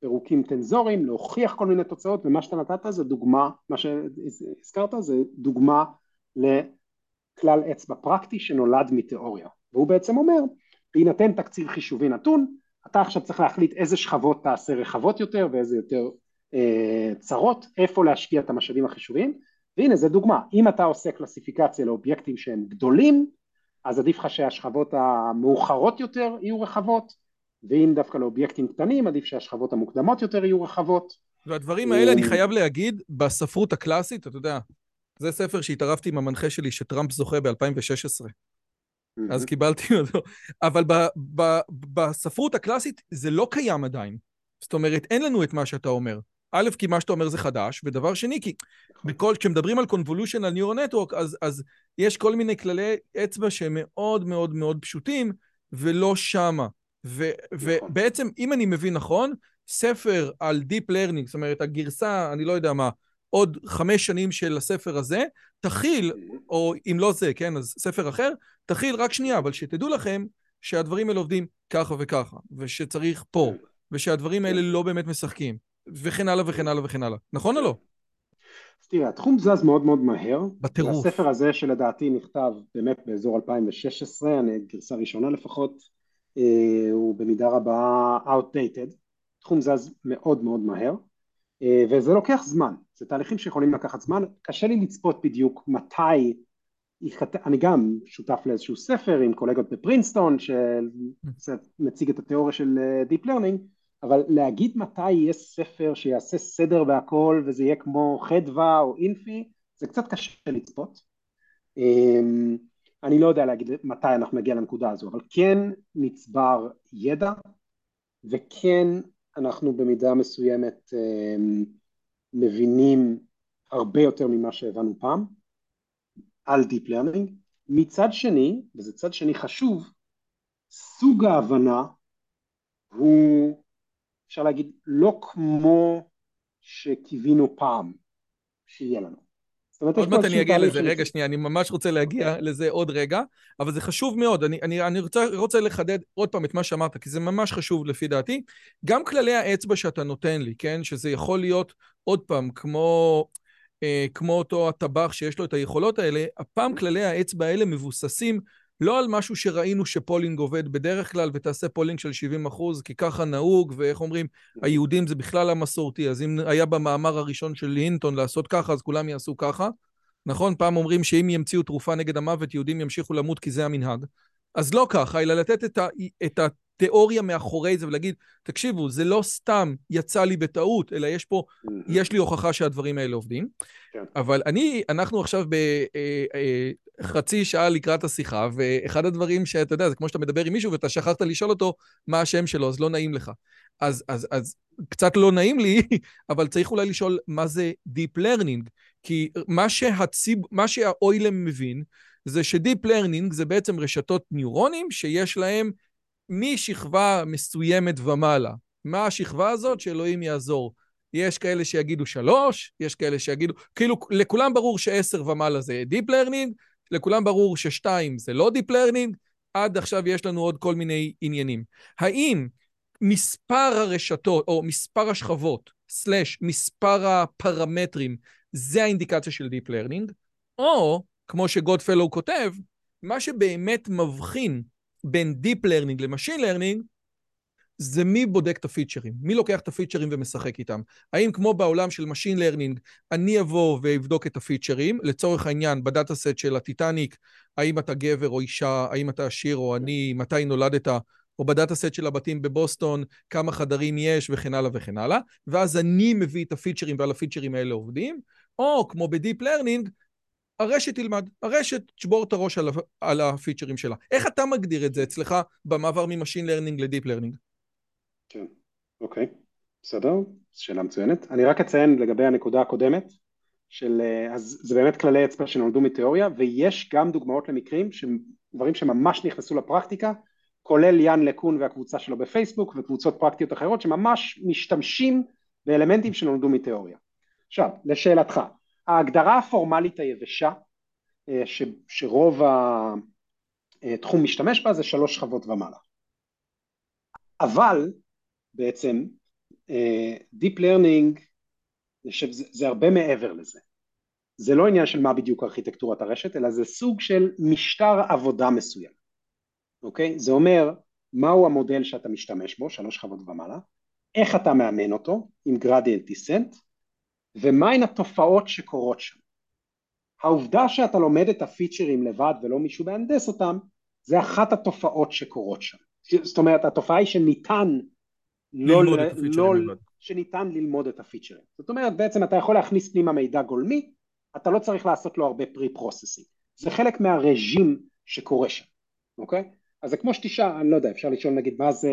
פירוקים טנזוריים, להוכיח כל מיני תוצאות, ומה שאתה נתת זה דוגמה, מה שהזכרת זה דוגמה לכלל אצבע פרקטי שנולד מתיאוריה, והוא בעצם אומר, בהינתן תקציב חישובי נתון, אתה עכשיו צריך להחליט איזה שכבות תעשה רחבות יותר, ואיזה יותר צרות, איפה להשקיע את המשאבים החישוביים, והנה זה דוגמה, אם אתה עושה קלסיפיקציה לאובייקטים שהם גדולים, אז עדיף לך שהשכבות המאוחרות יותר יהיו רחבות, ואם דווקא לאובייקטים קטנים, עדיף שהשכבות המוקדמות יותר יהיו רחבות. והדברים האלה, אני חייב להגיד, בספרות הקלאסית, אתה יודע, זה ספר שהתערבתי עם המנחה שלי, שטראמפ זוכה ב-2016. אז קיבלתי אותו. אבל בספרות הקלאסית, זה לא קיים עדיין. זאת אומרת, אין לנו את מה שאתה אומר. א', כי מה שאתה אומר זה חדש, ודבר שני, כי כשמדברים על convolution, על neural network, אז יש כל מיני כללי אצבע שהם מאוד מאוד מאוד פשוטים, ולא שמה. ובעצם, אם אני מבין נכון, ספר על Deep Learning, זאת אומרת, הגרסה, אני לא יודע מה, עוד 5 שנים של הספר הזה, תחיל, או אם לא זה, כן, אז ספר אחר, תחיל רק שנייה, אבל שתדעו לכם שהדברים האלה עובדים ככה וככה, ושצריך פה, ושהדברים האלה לא באמת משחקים. וכן הלאה וכן הלאה וכן הלאה. נכון או לא? אז תראה, התחום זז מאוד מאוד מהר. בטירוף. הספר הזה שלדעתי נכתב באמת באזור 2016, גרסה ראשונה לפחות, הוא במידה רבה outdated. התחום זז מאוד מאוד מהר, וזה לוקח זמן. זה תהליכים שיכולים לקחת זמן. קשה לי לצפות בדיוק מתי, אני גם שותף לאיזשהו ספר עם קולגות בפרינסטון, שמציג את התיאוריה של Deep Learning, אבל להגיד מתי יהיה ספר שיעשה סדר והכל, וזה יהיה כמו חדווה או אינפי, זה קצת קשה לצפות. אני לא יודע להגיד מתי אנחנו נגיע לנקודה הזו, אבל כן נצבר ידע, וכן אנחנו במידה מסוימת מבינים הרבה יותר ממה שהבנו פעם, על Deep Learning. מצד שני, וזה צד שני חשוב, סוג ההבנה הוא, אפשר להגיד, לא כמו שקיווינו פעם שיהיה לנו. עוד מעט אני אגיע לזה, רגע שנייה, אני ממש רוצה להגיע לזה עוד רגע, אבל זה חשוב מאוד, אני רוצה לחדד עוד פעם את מה שאמרת, כי זה ממש חשוב לפי דעתי, גם כללי האצבע שאתה נותן לי, כן, שזה יכול להיות עוד פעם, כמו אותו הטבח שיש לו את היכולות האלה, הפעם כללי האצבע האלה מבוססים, לא על משהו שראינו שפולינג עובד בדרך כלל, ותעשה פולינג של 70%, כי ככה נהוג, ואיך אומרים, היהודים זה בכלל המסורתי, אז אם היה במאמר הראשון של הינטון לעשות ככה, אז כולם יעשו ככה, נכון? פעם אומרים שאם ימציאו תרופה נגד המוות, יהודים ימשיכו למות כי זה המנהג, אז לא ככה, אלא לתת את התיאוריה מאחורי זה, ולהגיד, תקשיבו, זה לא סתם יצא לי בטעות, אלא יש פה, יש לי הוכחה שהדברים האלה עובדים, אבל אנחנו עכשיו חצי שעה לקראת השיחה, ואחד הדברים שאתה יודע, זה כמו שאתה מדבר עם מישהו, ואתה שכחת לשאול אותו מה השם שלו, אז לא נעים לך. אז קצת לא נעים לי, אבל צריך אולי לשאול מה זה Deep Learning, כי מה שהאוילם מבין, זה שDeep Learning זה בעצם רשתות ניורונים, שיש להם משכבה מסוימת ומעלה. מה השכבה הזאת שאלוהים יעזור? יש כאלה שיגידו 3, יש כאלה שיגידו, כאילו לכולם ברור ש10 ומעלה זה Deep Learning, לכולם ברור ש2 זה לא Deep Learning, עד עכשיו יש לנו עוד כל מיני עניינים. האם מספר הרשתות, או מספר השכבות, מספר הפרמטרים, זה האינדיקציה של Deep Learning, או, כמו שגודפלו כותב, מה שבאמת מבחין בין Deep Learning למשין לרנינג, זה מי בודק את הפיצ'רים, מי לוקח את הפיצ'רים ומשחק איתם. האם כמו בעולם של Machine Learning, אני אבוא ואבדוק את הפיצ'רים, לצורך העניין, בדאטה סט של הטיטניק, האם אתה גבר או אישה, האם אתה עשיר או עני, מתי נולדת, או בדאטה סט של הבתים בבוסטון, כמה חדרים יש וכן הלאה וכן הלאה, ואז אני מביא את הפיצ'רים ועל הפיצ'רים האלה עובדים, או כמו ב-Deep Learning, הרשת תלמד, הרשת תשבור את הראש על הפיצ'רים שלה. איך אתה מגדיר את זה אצלך במעבר ממשין לרנינג לדיפ לרנינג? כן, אוקיי, בסדר, שאלה מצוינת. אני רק אציין לגבי הנקודה הקודמת, אז זה באמת כללי אצבע שנולדו מתיאוריה, ויש גם דוגמאות למקרים, דברים שממש נכנסו לפרקטיקה, כולל יאן לקון והקבוצה שלו בפייסבוק, וקבוצות פרקטיות אחרות שממש משתמשים באלמנטים שנולדו מתיאוריה. עכשיו, לשאלתך, ההגדרה הפורמלית היבשה, שרוב התחום משתמש בה, זה 3 שכבות ומעלה. אבל בעצם, Deep Learning, זה הרבה מעבר לזה. זה לא עניין של מה בדיוק ארכיטקטורת הרשת, אלא זה סוג של משטר עבודה מסוים. אוקיי? זה אומר, מהו המודל שאתה משתמש בו, 3 שכבות ומעלה, איך אתה מאמן אותו, עם Gradient Descent, ומהן התופעות שקורות שם. העובדה שאתה לומד את הפיצ'רים לבד, ולא מישהו מהנדס אותם, זה אחת התופעות שקורות שם. זאת אומרת, התופעה היא שניתן ללמוד את הפיצ'רים. זאת אומרת, בעצם אתה יכול להכניס פנימה מידע גולמי, אתה לא צריך לעשות לו הרבה פרי-פרוססים. זה חלק מהרז'ים שקורה שם, אוקיי? אז זה כמו שתשאל, אני לא יודע, אפשר לשאול נגיד מה זה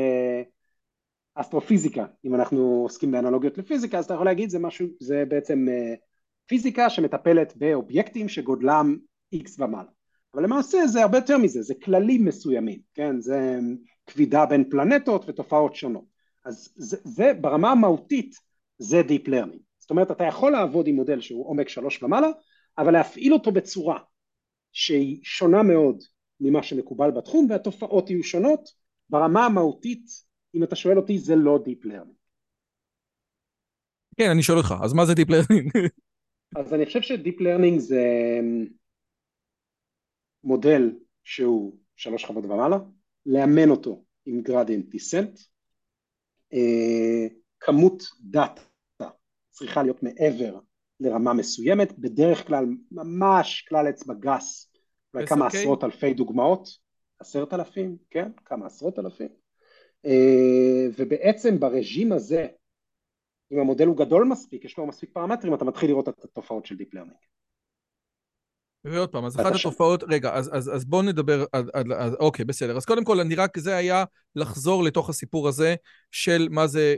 אסטרופיזיקה, אם אנחנו עוסקים באנלוגיות לפיזיקה, אז אתה יכול להגיד, זה בעצם פיזיקה שמטפלת באובייקטים שגודלם X ומעלה. אבל למעשה זה הרבה יותר מזה, זה כללים מסוימים, כן? זה כבידה בין פלנטות ותופעות שונות. אז זה ברמה המהותית, זה Deep Learning. זאת אומרת, אתה יכול לעבוד עם מודל שהוא עומק 3 ומעלה, אבל להפעיל אותו בצורה שהיא שונה מאוד ממה שמקובל בתחום, והתופעות יהיו שונות. ברמה המהותית, אם אתה שואל אותי, זה לא Deep Learning. כן, אני שואל אותך, אז מה זה Deep Learning? אז אני חושב שDeep Learning זה מודל שהוא 3 שכבות ומעלה, לאמן אותו עם Gradient Descent, כמות דאטה צריכה להיות מעבר לרמה מסוימת, בדרך כלל ממש כלל אצבע גס, אולי כמה עשרות אלפי דוגמאות, 10,000, כן, כמה עשרות אלפים, ובעצם ברג'ים הזה, אם המודל הוא גדול מספיק, יש לו מספיק פרמטרים, אתה מתחיל לראות את התופעות של Deep Learning. ועוד פעם, אז אחת התופעות, רגע, אז בואו נדבר, אוקיי, בסדר, אז קודם כל, אני רק, זה היה לחזור לתוך הסיפור הזה, של מה זה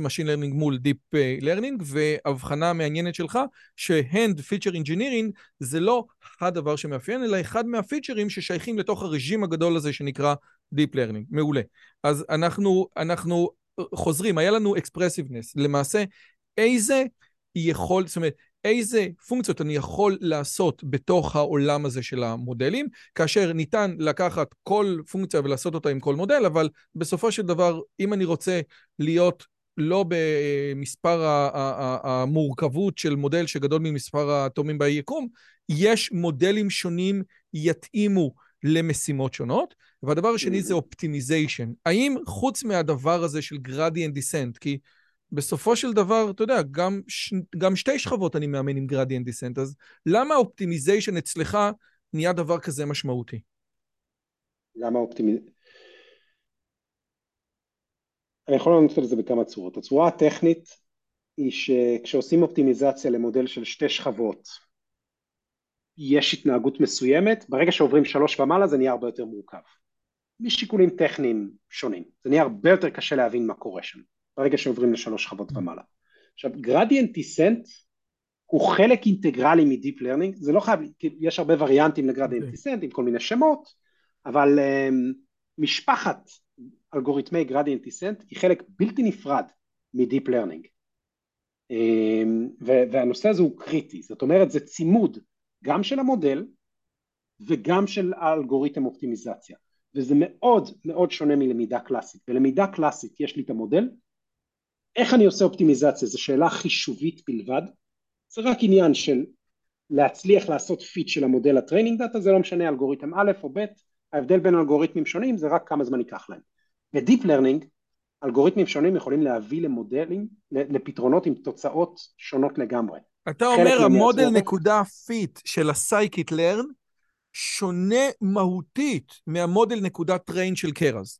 Machine Learning מול Deep Learning, והבחנה מעניינת שלך, שהנד פיצ'ר אינג'ינירינג, זה לא הדבר שמאפיין, אלא אחד מהפיצ'רים ששייכים לתוך הרג'ים הגדול הזה, שנקרא Deep Learning, מעולה. אז אנחנו חוזרים, היה לנו expressiveness, למעשה, איזה יכול, זאת אומרת, איזה פונקציות אני יכול לעשות בתוך העולם הזה של המודלים, כאשר ניתן לקחת כל פונקציה ולעשות אותה עם כל מודל, אבל בסופו של דבר, אם אני רוצה להיות לא במספר המורכבות של מודל שגדול ממספר האטומים ביקום, יש מודלים שונים יתאימו למשימות שונות, והדבר השני זה אופטימיזיישן. האם חוץ מהדבר הזה של גרדיאנט דיסנט, כי בסופו של דבר, אתה יודע, גם 2 שכבות אני מאמן עם גרדיאנט דיסנט, אז למה אופטימיזיישן אצלך נהיה דבר כזה משמעותי? למה אופטימיזיישן? אני יכול לנסות את זה בכמה צורות. הצורה הטכנית היא שכשעושים אופטימיזציה למודל של 2 שכבות, יש התנהגות מסוימת, ברגע שעוברים 3 ומעלה זה נהיה הרבה יותר מורכב. משיקולים טכניים שונים, זה נהיה הרבה יותר קשה להבין מה קורה שם. ברגע שעוברים ל3 שכבות ומעלה. עכשיו, גרדיאנט דיסנט הוא חלק אינטגרלי מדיפ לרנינג, זה לא חייב, יש הרבה וריאנטים לגרדיאנט דיסנט, עם כל מיני שמות, אבל משפחת אלגוריתמי גרדיאנט דיסנט היא חלק בלתי נפרד מדיפ לרנינג. והנושא הזה הוא קריטי, זאת אומרת, זה צימוד גם של המודל וגם של האלגוריתם אופטימיזציה, וזה מאוד מאוד שונה מלמידה קלאסית. בלמידה קלאסית יש לי את המודל, איך אני עושה אופטימיזציה? זו שאלה חישובית בלבד, זה רק עניין של להצליח לעשות פיט של המודל הטריינינג דאטה, זה לא משנה אלגוריתם א' או ב', ההבדל בין אלגוריתמים שונים זה רק כמה זמן ייקח להם. בדיפ לרנינג, אלגוריתמים שונים יכולים להביא למודלים, לפתרונות עם תוצאות שונות לגמרי. אתה אומר המודל נקודה פיט של הסייקית לרן, שונה מהותית מהמודל נקודה טריין של קרז.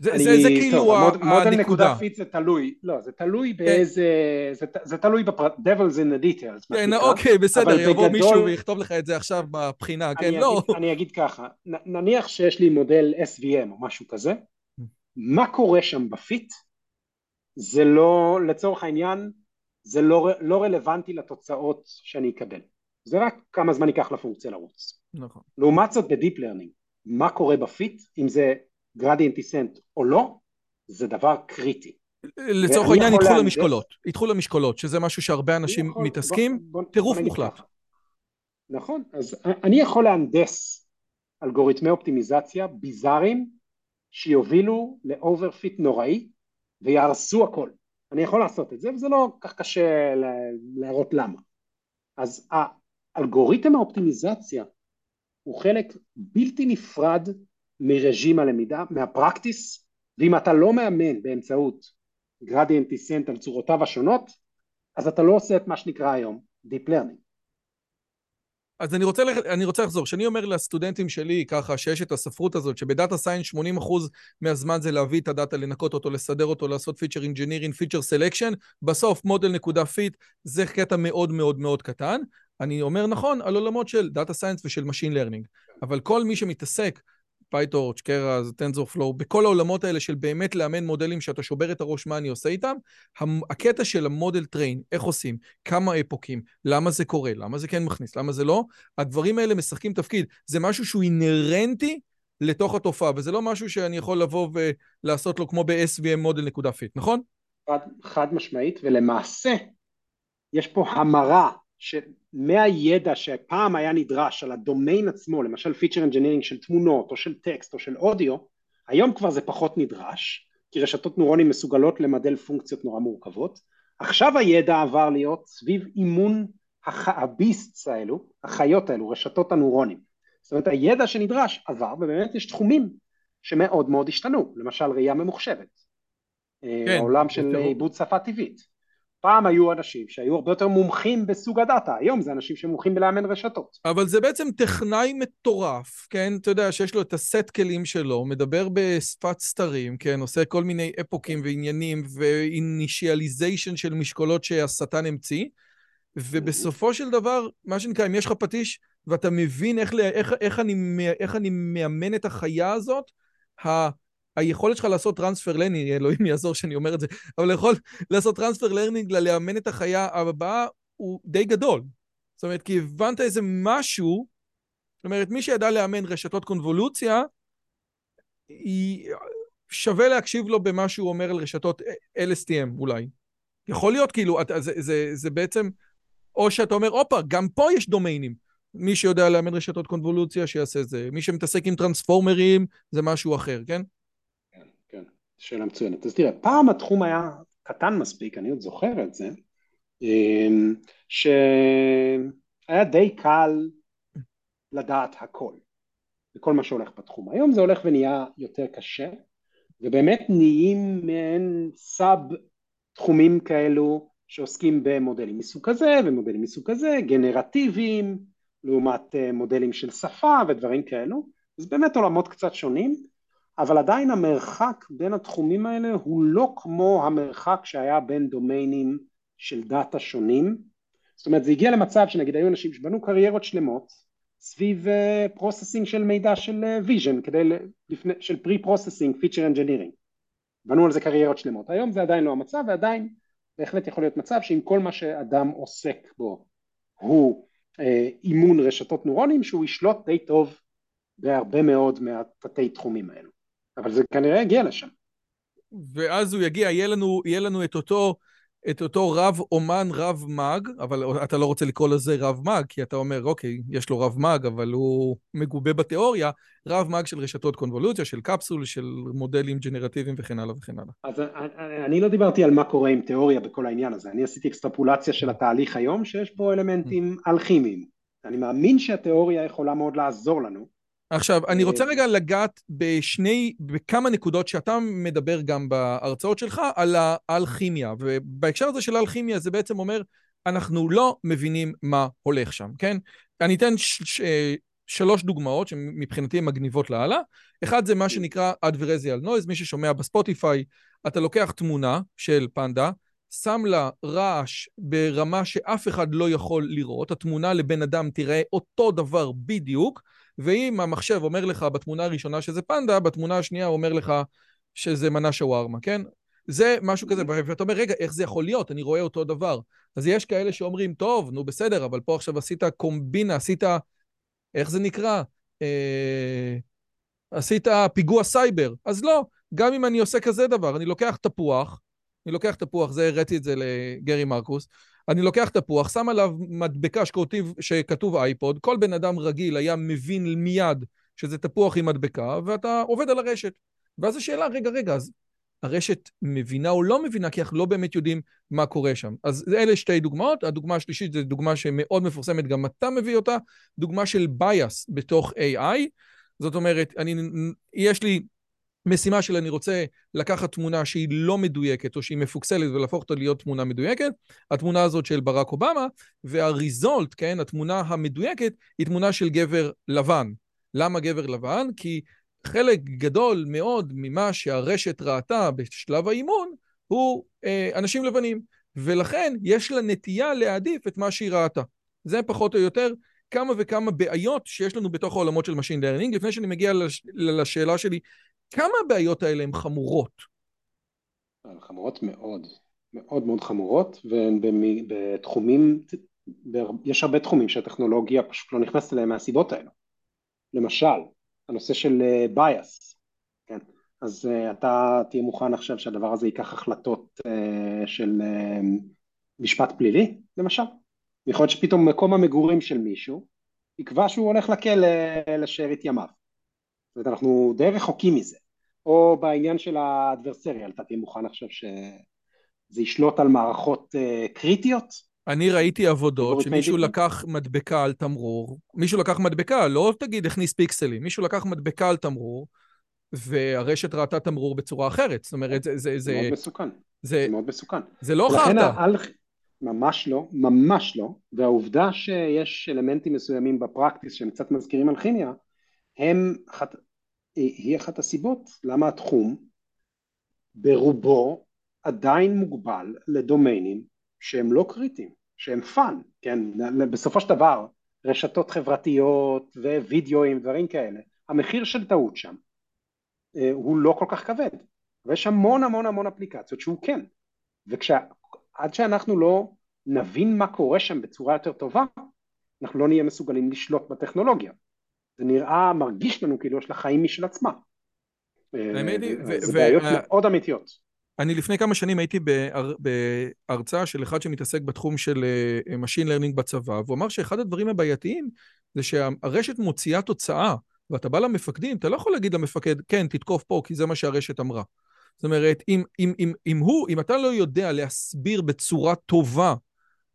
זה כאילו מודל נקודה פיט זה תלוי, לא, זה תלוי באיזה, זה תלוי ב-Devils in the details. אוקיי, בסדר, יבוא מישהו ויכתוב לך את זה עכשיו בבחינה, כן, לא. אני אגיד ככה, נניח שיש לי מודל SVM או משהו כזה, מה קורה שם בפיט, זה לא, לצורך העניין, זה לא רלוונטי לתוצאות שאני אקבל. זה רק כמה זמן ייקח לפונקציה לרוץ. נכון. לעומת זאת בדיפ לרנינג, מה קורה בפיט, אם זה גרדיאנט דיסנט או לא, זה דבר קריטי. לצורך העניין ידחו למשקולות, שזה משהו שהרבה אנשים מתעסקים, טירוף מוחלט. נכון, אז אני יכול להנדס אלגוריתמי אופטימיזציה ביזאריים, שיובילו לאוברפיט נוראי, ויערסו הכל. אני יכול לעשות את זה, וזה לא כך קשה להראות למה. אז האלגוריתם האופטימיזציה הוא חלק בלתי נפרד מרג'ים הלמידה, מהפרקטיס, ואם אתה לא מאמן באמצעות גרדיאנט דיסנט על צורותיו השונות, אז אתה לא עושה את מה שנקרא היום Deep Learning. אז אני רוצה לחזור, שאני אומר לסטודנטים שלי ככה, שיש את הספרות הזאת, שבדאטה סיינס 80% מהזמן זה להביא את הדאטה, לנקות אותו, לסדר אותו, לעשות פיצ'ר אינג'ינירינג, פיצ'ר סלקשן, בסוף מודל נקודה פיט, זה קטע מאוד מאוד מאוד קטן, אני אומר נכון, על עולמות של דאטה סיינס ושל משין לרנינג, אבל כל מי שמתעסק, PyTorch, Keras, TensorFlow, בכל העולמות האלה של באמת לאמן מודלים שאתה שובר את הראש מה אני עושה איתם, הקטע של המודל טריין, איך עושים, כמה אפוקים, למה זה קורה, למה זה כן מכניס, למה זה לא, הדברים האלה משחקים תפקיד, זה משהו שהוא אינרנטי לתוך התופעה, וזה לא משהו שאני יכול לבוא ולעשות לו כמו ב-SVM מודל נקודה פיט, נכון? חד משמעית, ולמעשה, יש פה המרה, מהידע שפעם היה נדרש על הדומיין עצמו, למשל פיצ'ר אנג'ינירינג של תמונות או של טקסט או של אודיו, היום כבר זה פחות נדרש, כי רשתות נוירונים מסוגלות למדל פונקציות נורא מורכבות, עכשיו הידע עבר להיות סביב אימון הביסטס האלו, החיות האלו, רשתות הנורונים. זאת אומרת, הידע שנדרש עבר, ובאמת יש תחומים שמאוד מאוד השתנו, למשל ראייה ממוחשבת, העולם של עיבוד שפה טבעית. פעם היו אנשים שהיו הרבה יותר מומחים בסוג הדאטה, היום זה אנשים שמומחים בלאמן רשתות. אבל זה בעצם טכנאי מטורף, כן? אתה יודע שיש לו את הסט כלים שלו, מדבר בשפת סתרים, כן? עושה כל מיני אפוקים ועניינים ואינישיאליזיישן של משקולות שהשטן המציא, ובסופו של דבר, מה שנקרא, אם יש לך פטיש ואתה מבין איך אני מאמן את החיה הזאת, היכולת שלך לעשות טרנספר לרנינג, אלוהים יעזור שאני אומר את זה, אבל יכול לעשות טרנספר לרנינג ללאמן את החיה הבאה, הוא די גדול. זאת אומרת, כי הבנת איזה משהו, זאת אומרת, מי שידע לאמן רשתות קונבולוציה, שווה להקשיב לו במה שהוא אומר על רשתות LSTM אולי. יכול להיות כאילו, זה בעצם, או שאתה אומר, אופה, גם פה יש דומיינים. מי שיודע לאמן רשתות קונבולוציה שיעשה זה, מי שמתעסק עם טרנספורמרים זה משהו אחר, כן? כן, כן, שאלה מצוינת. אז תראה, פעם התחום היה קטן מספיק, אני עוד זוכר את זה, שהיה די קל לדעת הכל, וכל מה שהולך בתחום. היום זה הולך ונהיה יותר קשה, ובאמת נהיים מעין סאב תחומים כאלו שעוסקים במודלים מסוג כזה, ומודלים מסוג כזה, גנרטיביים, לעומת מודלים של שפה ודברים כאלו, אז באמת עולמות קצת שונים, אבל עדיין המרחק בין התחומים האלה הוא לא כמו המרחק שהיה בין דומיינים של דאטה שונים. זאת אומרת, זה הגיע למצב שנגיד היו אנשים שבנו קריירות שלמות סביב פרוססינג של מידע של ויז'ן, של פרי-פרוססינג, פיצ'ר אנג'ינירינג. בנו על זה קריירות שלמות. היום זה עדיין לא המצב, ועדיין בהחלט יכול להיות מצב שאם כל מה שאדם עוסק בו הוא אימון רשתות נורונים, שהוא ישלוט די טוב בהרבה מאוד מהתתי תחומים האלו. אבל זה כנראה יגיע לשם. ואז הוא יגיע, יהיה לנו את אותו רב אומן, רב מג, אבל אתה לא רוצה לקרוא לזה רב מג, כי אתה אומר, אוקיי, יש לו רב מג, אבל הוא מגובה בתיאוריה, רב מג של רשתות קונבולוציה, של קפסול, של מודלים ג'נרטיביים וכן הלאה וכן הלאה. אז אני לא דיברתי על מה קורה עם תיאוריה בכל העניין הזה, אני עשיתי אקסטרפולציה של התהליך היום, שיש בו אלמנטים אלכימיים. אני מאמין שהתיאוריה יכולה מאוד לעזור לנו. עכשיו, אני רוצה רגע לגעת בכמה נקודות שאתה מדבר גם בהרצאות שלך על האלכימיה, ובהקשר הזה של האלכימיה זה בעצם אומר, אנחנו לא מבינים מה הולך שם, כן? אני אתן שלוש דוגמאות שמבחינתי הן מגניבות להלאה. אחד זה מה שנקרא adversarial noise, מי ששומע בספוטיפיי, אתה לוקח תמונה של פנדה, שם לה רעש ברמה שאף אחד לא יכול לראות, התמונה לבן אדם תראה אותו דבר בדיוק, ואם המחשב אומר לך בתמונה הראשונה שזה פנדה, בתמונה השנייה הוא אומר לך שזה מנה שווארמה, כן? זה משהו כזה, ואתה אומר, רגע, איך זה יכול להיות? אני רואה אותו דבר. אז יש כאלה שאומרים, טוב, נו בסדר, אבל פה עכשיו עשית קומבינה, עשית, איך זה נקרא? עשית פיגוע סייבר. אז לא, גם אם אני עושה כזה דבר, אני לוקח תפוח, זה הראיתי את זה לגרי מרקוס, אני לוקח תפוח, שם עליו מדבקה שכתוב אייפוד, כל בן אדם רגיל היה מבין מיד שזה תפוח עם מדבקה, ואתה עובד על הרשת. ואז השאלה, רגע, אז הרשת מבינה או לא מבינה, כי אנחנו לא באמת יודעים מה קורה שם. אז אלה שתי דוגמאות, הדוגמה השלישית זו דוגמה שמאוד מפורסמת, גם אתה מביא אותה, דוגמה של בייס בתוך AI, זאת אומרת, יש לי משימה של אני רוצה לקחת תמונה שהיא לא מדויקת, או שהיא מפוקסלת ולהפוך אותה להיות תמונה מדויקת, התמונה הזאת של ברק אובמה, והריזולט, כן, התמונה המדויקת, היא תמונה של גבר לבן. למה גבר לבן? כי חלק גדול מאוד ממה שהרשת ראתה בשלב האימון, הוא אנשים לבנים, ולכן יש לה נטייה להעדיף את מה שהיא ראתה. זה פחות או יותר כמה וכמה בעיות שיש לנו בתוך העולמות של Machine Learning, לפני שאני מגיע לשאלה שלי, כמה הבעיות האלה הן חמורות? חמורות מאוד, מאוד מאוד חמורות, ובתחומים, יש הרבה תחומים שהטכנולוגיה פשוט לא נכנסת אליהם מהסיבות האלה. למשל, הנושא של bias, כן? אז אתה תהיה מוכן עכשיו שהדבר הזה ייקח החלטות של משפט פלילי, למשל. יכול להיות שפתאום מקום המגורים של מישהו, יקבע שהוא הולך לכלא לשארית ימיו. זאת אומרת, אנחנו די רחוקים מזה, או בעניין של האדברסריאל, אתה תהיה מוכן עכשיו זה ישלוט על מערכות קריטיות? אני ראיתי עבודות שמישהו לקח מדבקה על תמרור, מישהו לקח מדבקה, לא תגיד הכניס פיקסלים, מישהו לקח מדבקה על תמרור, והרשת ראתה תמרור בצורה אחרת, זאת אומרת, זה מאוד מסוכן, זה לא חרטה. ממש לא, ממש לא, והעובדה שיש אלמנטים מסוימים בפרקטיס שהם קצת מזכירים על כימיה, היא אחת הסיבות למה התחום ברובו עדיין מוגבל לדומיינים שהם לא קריטיים, שהם פאן, כן? בסופו של דבר, רשתות חברתיות ווידאוים, דברים כאלה, המחיר של טעות שם הוא לא כל כך כבד, ויש המון המון המון אפליקציות שהוא כן, עד שאנחנו לא נבין מה קורה שם בצורה יותר טובה, אנחנו לא נהיה מסוגלים לשלוט בטכנולוגיה. זה נראה, מרגיש לנו כאילו יש לה חיים משל עצמה. זה בעיות מאוד אמיתיות. אני לפני כמה שנים הייתי בהרצאה של אחד שמתעסק בתחום של Machine Learning בצבא, והוא אמר שאחד הדברים הבעייתיים זה שהרשת מוציאה תוצאה, ואתה בא למפקדים, אתה לא יכול להגיד למפקד, כן, תתקוף פה, כי זה מה שהרשת אמרה. זאת אומרת, אם אתה לא יודע להסביר בצורה טובה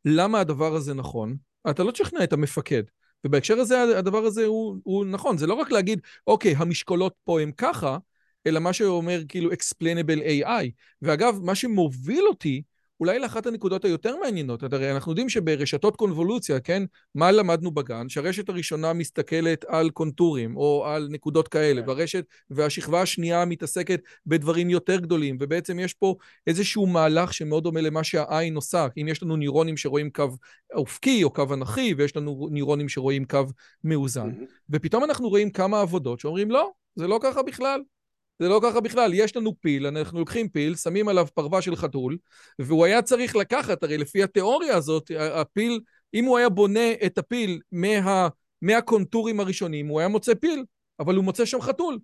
למה הדבר הזה נכון, אתה לא תשכנע את המפקד. ובהקשר הזה, הדבר הזה הוא נכון. זה לא רק להגיד, אוקיי, המשקולות פה הם ככה, אלא מה שאומר כאילו explainable AI. ואגב, מה שמוביל אותי, אולי לאחת הנקודות היותר מעניינות, הרי אנחנו יודעים שברשתות קונבולוציה, כן, מה למדנו בגן? שהרשת הראשונה מסתכלת על קונטורים, או על נקודות כאלה, ברשת, והשכבה השנייה מתעסקת בדברים יותר גדולים, ובעצם יש פה איזשהו מהלך שמאוד דומה למה שהעין עושה, אם יש לנו נירונים שרואים קו אופקי, או קו אנכי, ויש לנו נירונים שרואים קו מאוזן, ופתאום אנחנו רואים כמה עבודות שאומרים, לא, זה לא ככה בכלל, זה לא ככה בכלל, יש לנו פיל, אנחנו לוקחים פיל, שמים עליו פרווה של חתול, והוא היה צריך לקחת, הרי לפי התיאוריה הזאת, הפיל, אם הוא היה בונה את הפיל מהקונטורים הראשונים, הוא היה מוצא פיל, אבל הוא מוצא שם חתול.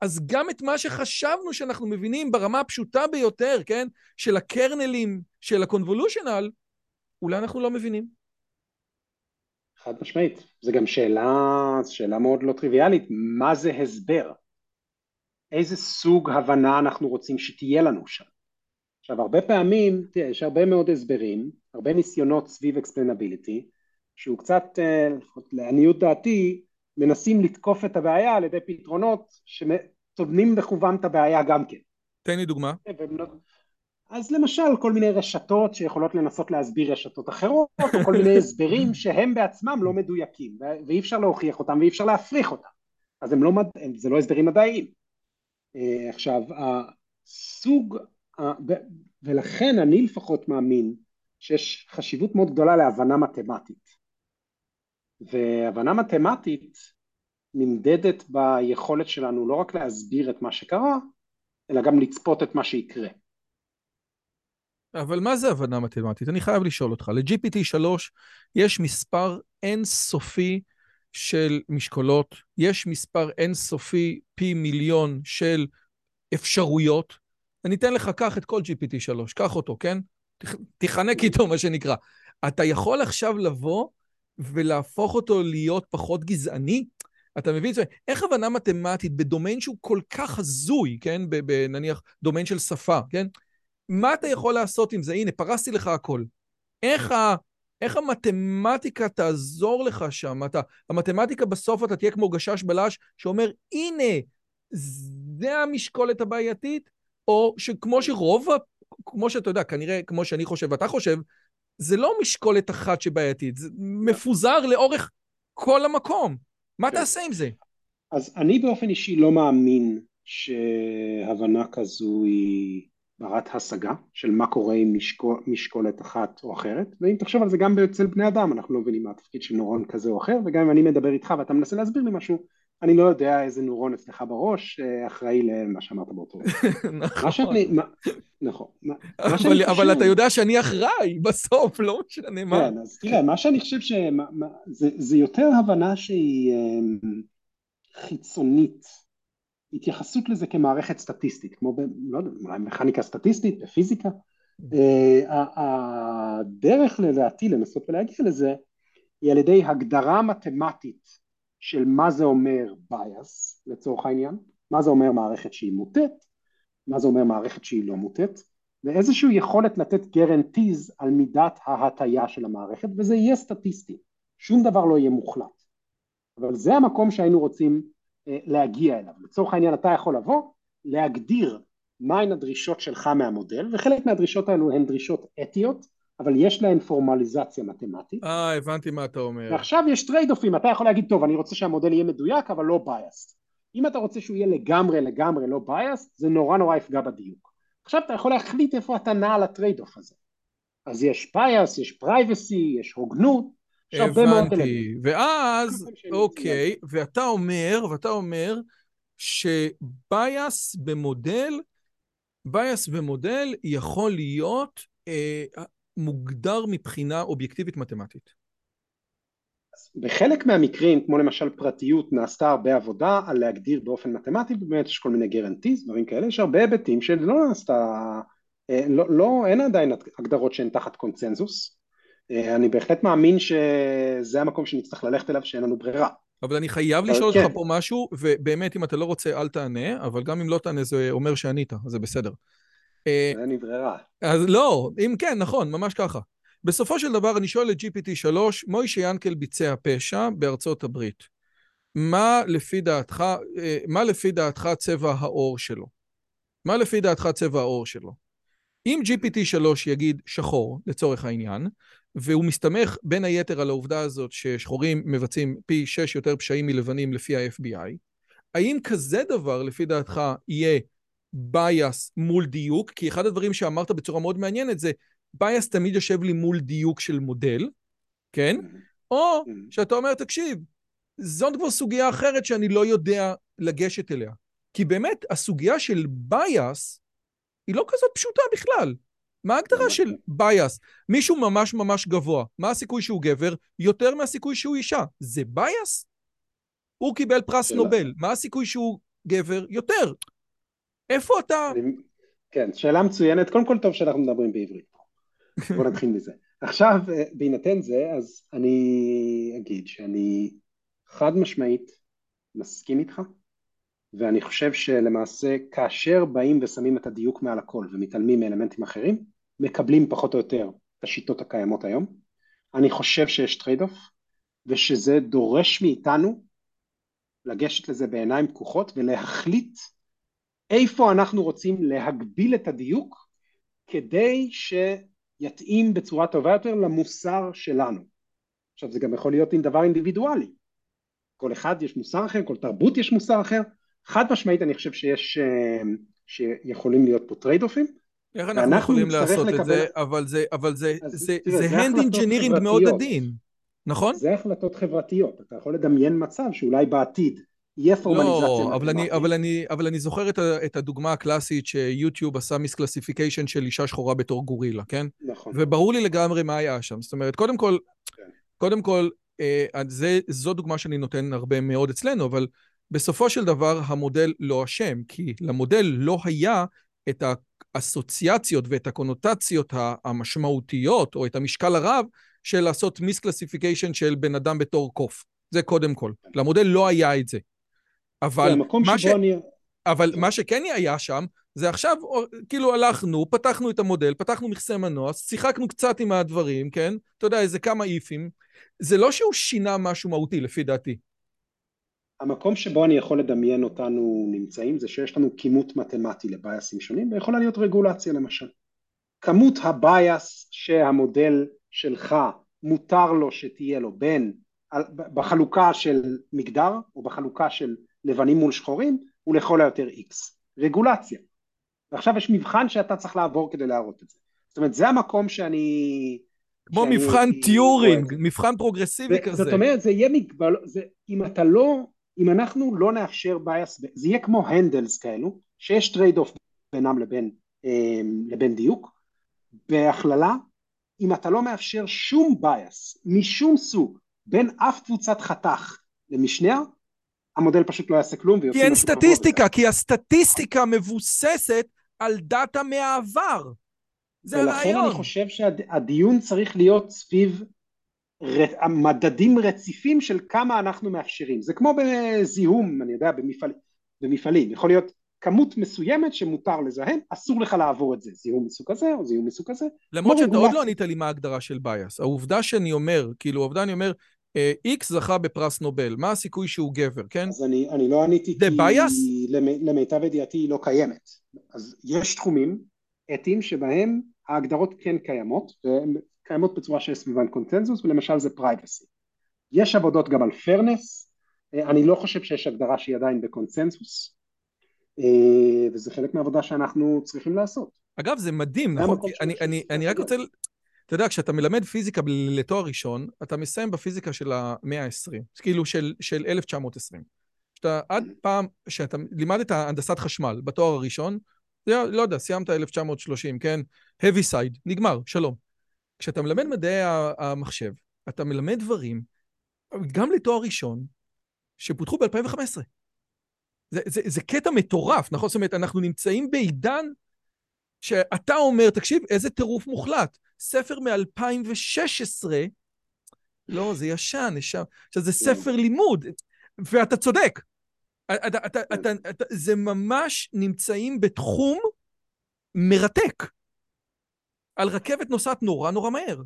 אז גם את מה שחשבנו שאנחנו מבינים ברמה הפשוטה ביותר, כן, של הקרנלים, של הקונבולושיונל, אולי אנחנו לא מבינים. חד משמעית, זה גם שאלה מאוד לא טריוויאלית, מה זה הסבר? איזה סוג הבנה אנחנו רוצים שתהיה לנו שם. עכשיו, הרבה פעמים, יש הרבה מאוד הסברים, הרבה ניסיונות סביב explainability, שהוא קצת, לעניות דעתי, מנסים לתקוף את הבעיה על ידי פתרונות שטובנים בחובם את הבעיה גם כן. תן לי דוגמה. אז למשל, כל מיני רשתות שיכולות לנסות להסביר רשתות אחרות, או כל מיני הסברים שהם בעצמם לא מדויקים, ואי אפשר להוכיח אותם, ואי אפשר להפריך אותם. אז זה לא הסברים מדעיים. עכשיו, ולכן אני לפחות מאמין שיש חשיבות מאוד גדולה להבנה מתמטית. והבנה מתמטית נמדדת ביכולת שלנו לא רק להסביר את מה שקרה, אלא גם לצפות את מה שיקרה. אבל מה זה הבנה מתמטית? אני חייב לשאול אותך. ל-GPT-3 יש מספר אינסופי של משקולות, יש מספר אינסופי פי מיליון של אפשרויות, אני אתן לך כך את כל GPT-3, כך אותו, כן? תחנק איתו מה שנקרא. אתה יכול עכשיו לבוא ולהפוך אותו להיות פחות גזעני? אתה מבין? איך הבנה מתמטית בדומיין שהוא כל כך הזוי, כן? נניח דומיין של שפה, כן? מה אתה יכול לעשות עם זה? הנה, פרסתי לך הכל. איך המתמטיקה תעזור לך שם? המתמטיקה בסוף אתה תהיה כמו גשש בלש שאומר, הנה, זה המשקולת הבעייתית, או שכמו שרוב, כמו שאתה יודע, כנראה כמו שאני חושב ואתה חושב, זה לא משקולת אחת שבעייתית, זה מפוזר לאורך כל המקום. מה תעשה עם זה? אז אני באופן אישי לא מאמין שהבנה כזו היא ברת השגה של מה קורה עם משקולת אחת או אחרת, ואם תחשוב על זה גם אצל בני אדם, אנחנו לא מבינים מה התפקיד של נורון כזה או אחר, וגם אם אני מדבר איתך ואתה מנסה להסביר לי משהו, אני לא יודע איזה נורון אצלך בראש אחראי למה שאמרת באותו. נכון. אבל אתה יודע שאני אחראי בסוף, לא משנה מה. כן, אז תראה, מה שאני חושב שזה יותר הבנה שהיא חיצונית, התייחסות לזה כמערכת סטטיסטית, כמו לא יודע, אולי מכניקה סטטיסטית, בפיזיקה. הדרך לדעתי לנסות ולהגיע לזה, היא על ידי הגדרה מתמטית של מה זה אומר bias, לצורך העניין, מה זה אומר מערכת שהיא מוטט, מה זה אומר מערכת שהיא לא מוטט, ואיזשהו יכולת לתת גרנטיז על מידת ההטיה של המערכת, וזה יהיה סטטיסטי, שום דבר לא יהיה מוחלט. אבל זה המקום שהיינו רוצים להגיע אליו. לצורך העניין אתה יכול לבוא, להגדיר מהן הדרישות שלך מהמודל, וחלק מהדרישות האלו הן דרישות אתיות, אבל יש להן פורמליזציה מתמטית. הבנתי מה אתה אומר. ועכשיו יש טרייד-אופים, אתה יכול להגיד, טוב, אני רוצה שהמודל יהיה מדויק, אבל לא בייסט. אם אתה רוצה שהוא יהיה לגמרי לא בייסט, זה נורא יפגע בדיוק. עכשיו אתה יכול להחליט איפה אתה נע על הטרייד-אוף הזה. אז יש בייס, יש פרייבסי, יש הוגנות. הבנתי, ואז, אוקיי, ואתה אומר שבייס במודל יכול להיות מוגדר מבחינה אובייקטיבית מתמטית. בחלק מהמקרים, כמו למשל פרטיות, נעשתה הרבה עבודה על להגדיר באופן מתמטי, באמת יש כל מיני גרנטיז, דברים כאלה, יש הרבה היבטים שלא נעשתה, אין עדיין הגדרות שהן תחת קונצנזוס, אני בהחלט מאמין שזה המקום שנצטרך ללכת אליו, שאין לנו ברירה. אבל אני חייב לשאול אותך פה משהו, ובאמת אם אתה לא רוצה אל תענה, אבל גם אם לא תענה זה אומר שענית, זה בסדר. אין לי ברירה. אז לא, אם כן, נכון, ממש ככה. בסופו של דבר אני שואל את GPT-3, מוישה ינקל ביצע פשע בארצות הברית. מה לפי דעתך צבע האור שלו? אם GPT-3 יגיד שחור, לצורך העניין, והוא מסתמך בין היתר על העובדה הזאת ששחורים מבצעים פי 6 יותר פשעים מלבנים לפי ה-FBI, האם כזה דבר לפי דעתך יהיה בייס מול דיוק? כי אחד הדברים שאמרת בצורה מאוד מעניינת זה, בייס תמיד יושב לי מול דיוק של מודל, כן? או שאתה אומר, תקשיב, זאת כבר סוגיה אחרת שאני לא יודע לגשת אליה. כי באמת הסוגיה של בייס היא לא כזאת פשוטה בכלל. מה ההגדרה של בייס? מישהו ממש גבוה. מה הסיכוי שהוא גבר? יותר מהסיכוי שהוא אישה. זה בייס? הוא קיבל פרס נובל. מה הסיכוי שהוא גבר? יותר. איפה אתה? כן, שאלה מצוינת. קודם כל טוב שאנחנו מדברים בעברית. בוא נתחיל מזה. עכשיו, בהינתן זה, אז אני אגיד שאני חד משמעית מסכים איתך, ואני חושב שלמעשה כאשר באים ושמים את הדיוק מעל הכל ומתעלמים מאלמנטים אחרים, מקבלים פחות או יותר את השיטות הקיימות היום. אני חושב שיש טרייד-אוף, ושזה דורש מאיתנו לגשת לזה בעיניים פקוחות ולהחליט איפה אנחנו רוצים להגביל את הדיוק כדי ש... יתאים בצורה טובה יותר למוסר שלנו. עכשיו זה גם יכול להיות עם דבר אינדיבידואלי. כל אחד יש מוסר אחר, כל תרבות יש מוסר אחר. חד משמעית אני חושב שיכולים להיות פה טרייד-אופים. איך אנחנו יכולים לעשות את זה, אבל זה hand engineering מאוד עדין, נכון? זה החלטות חברתיות. אתה יכול לדמיין מצב שאולי בעתיד יהיה פורמליזציה. לא, אבל אני זוכר את הדוגמה הקלאסית שיוטיוב עשה מיסקלסיפיקיישן של אישה שחורה בתור גורילה, כן? נכון. וברור לי לגמרי מה היה שם. זאת אומרת, קודם כל, זו דוגמה שאני נותן הרבה מאוד אצלנו, אבל בסופו של דבר המודל לא אשם, כי למודל לא היה את האסוציאציות ואת הקונוטציות המשמעותיות, או את המשקל הרב של לעשות מיסקלסיפיקיישן של בן אדם בתור קוף. זה קודם כל. למודל לא היה את זה. אבל מה שכן היה שם, זה עכשיו, כאילו הלכנו, פתחנו את המודל, פתחנו מכסה מנוס, שיחקנו קצת עם הדברים, כן? אתה יודע, איזה כמה איפים. זה לא שהוא שינה משהו מהותי, לפי דעתי. המקום שבו אני יכול לדמיין אותנו נמצאים, זה שיש לנו כימות מתמטי לבייסים שונים, ויכולה להיות רגולציה למשל. כמות הבייס שהמודל שלך מותר לו שתהיה לו בין, בחלוקה של מגדר, או בחלוקה של לבנים מול שחורים, הוא לכל היותר X. רגולציה. ועכשיו יש מבחן שאתה צריך לעבור כדי להראות את זה. זאת אומרת, זה המקום שאני... כמו מבחן טיורינג, מבחן פרוגרסיבי כזה. זאת אומרת, זה יהיה מגבל... אם אנחנו לא נאפשר בייס, זה יהיה כמו הנדלס כאלו, שיש טרייד אוף בינם לבין דיוק, בהכללה, אם אתה לא מאפשר שום בייס, משום סוג, בין אף קבוצת חתך למשניה, המודל פשוט לא יעשה כלום. כי אין סטטיסטיקה, כי הסטטיסטיקה מבוססת על דאטה מהעבר. זה הרעיון. ולכן אני חושב שהדיון צריך להיות סביב מדדים רציפים של כמה אנחנו מאפשרים. זה כמו בזיהום, אני יודע, במפעלים. יכול להיות כמות מסוימת שמותר לזהם, אסור לך לעבור את זה, זיהום מסוג כזה או זיהום מסוג כזה. למרות שאתה עוד לא ענית לי מה ההגדרה של בייס, העובדה שאני אומר, כאילו העובדה אני אומר, X זכה בפרס נובל, מה הסיכוי שהוא גבר, כן? אז אני לא עניתי, כי למיטב ידיעתי היא לא קיימת. אז יש תחומים אתיים שבהם ההגדרות כן קיימות, והן קיימות בצורה שיש סביבן קונצנזוס, ולמשל זה פרייבסי. יש עבודות גם על פרנס, אני לא חושב שיש הגדרה שהיא עדיין בקונצנזוס, וזה חלק מהעבודה שאנחנו צריכים לעשות. אגב, זה מדהים, נכון? אני רק רוצה... אתה יודע, כשאתה מלמד פיזיקה לתואר ראשון, אתה מסיים בפיזיקה של המאה ה-20, כאילו של 1920. שאתה עד פעם, שאתה לימדת הנדסת חשמל בתואר הראשון, לא יודע, סיימת 1930, כן? heavy side, נגמר, שלום. כשאתה מלמד מדעי המחשב, אתה מלמד דברים, גם לתואר ראשון, שפותחו ב-2015. זה קטע מטורף, נכון? זאת אומרת, אנחנו נמצאים בעידן, שאתה אומר, תקשיב, איזה טירוף מוחלט. ספר מ-2016, לא, זה ישן, זה ספר לימוד, ואתה צודק. זה ממש נמצאים בתחום מרתק. על רכבת נוסעת נורא נורא מהר.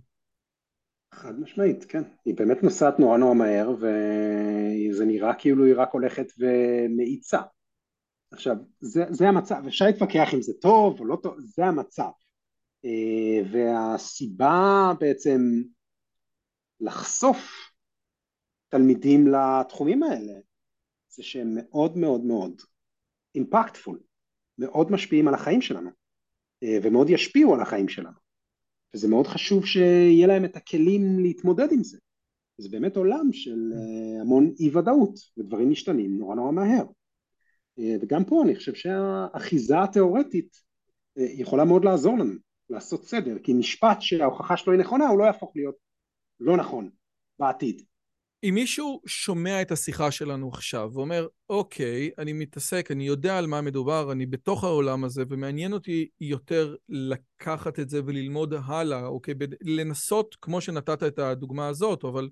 חד משמעית, כן. היא באמת נוסעת נורא נורא מהר, וזה נראה כאילו היא רק הולכת ומאיצה. עכשיו, זה המצב, אפשר להתפקח אם זה טוב או לא טוב, זה המצב. והסיבה בעצם לחשוף תלמידים לתחומים האלה, זה שהם מאוד מאוד מאוד אימפקטפול, מאוד משפיעים על החיים שלנו, ומאוד ישפיעו על החיים שלנו. וזה מאוד חשוב שיהיה להם את הכלים להתמודד עם זה. זה באמת עולם של המון אי-ודאות, ודברים משתנים נורא נורא מהר. וגם פה אני חושב שהאחיזה התיאורטית יכולה מאוד לעזור לנו, לעשות סדר, כי משפט שההוכחה שלו היא נכונה, הוא לא יהפוך להיות לא נכון בעתיד. אם מישהו שומע את השיחה שלנו עכשיו ואומר, אוקיי, אני מתעסק, אני יודע על מה מדובר, אני בתוך העולם הזה, ומעניין אותי יותר לקחת את זה וללמוד הלאה, אוקיי, לנסות, כמו שנתת את הדוגמה הזאת, אבל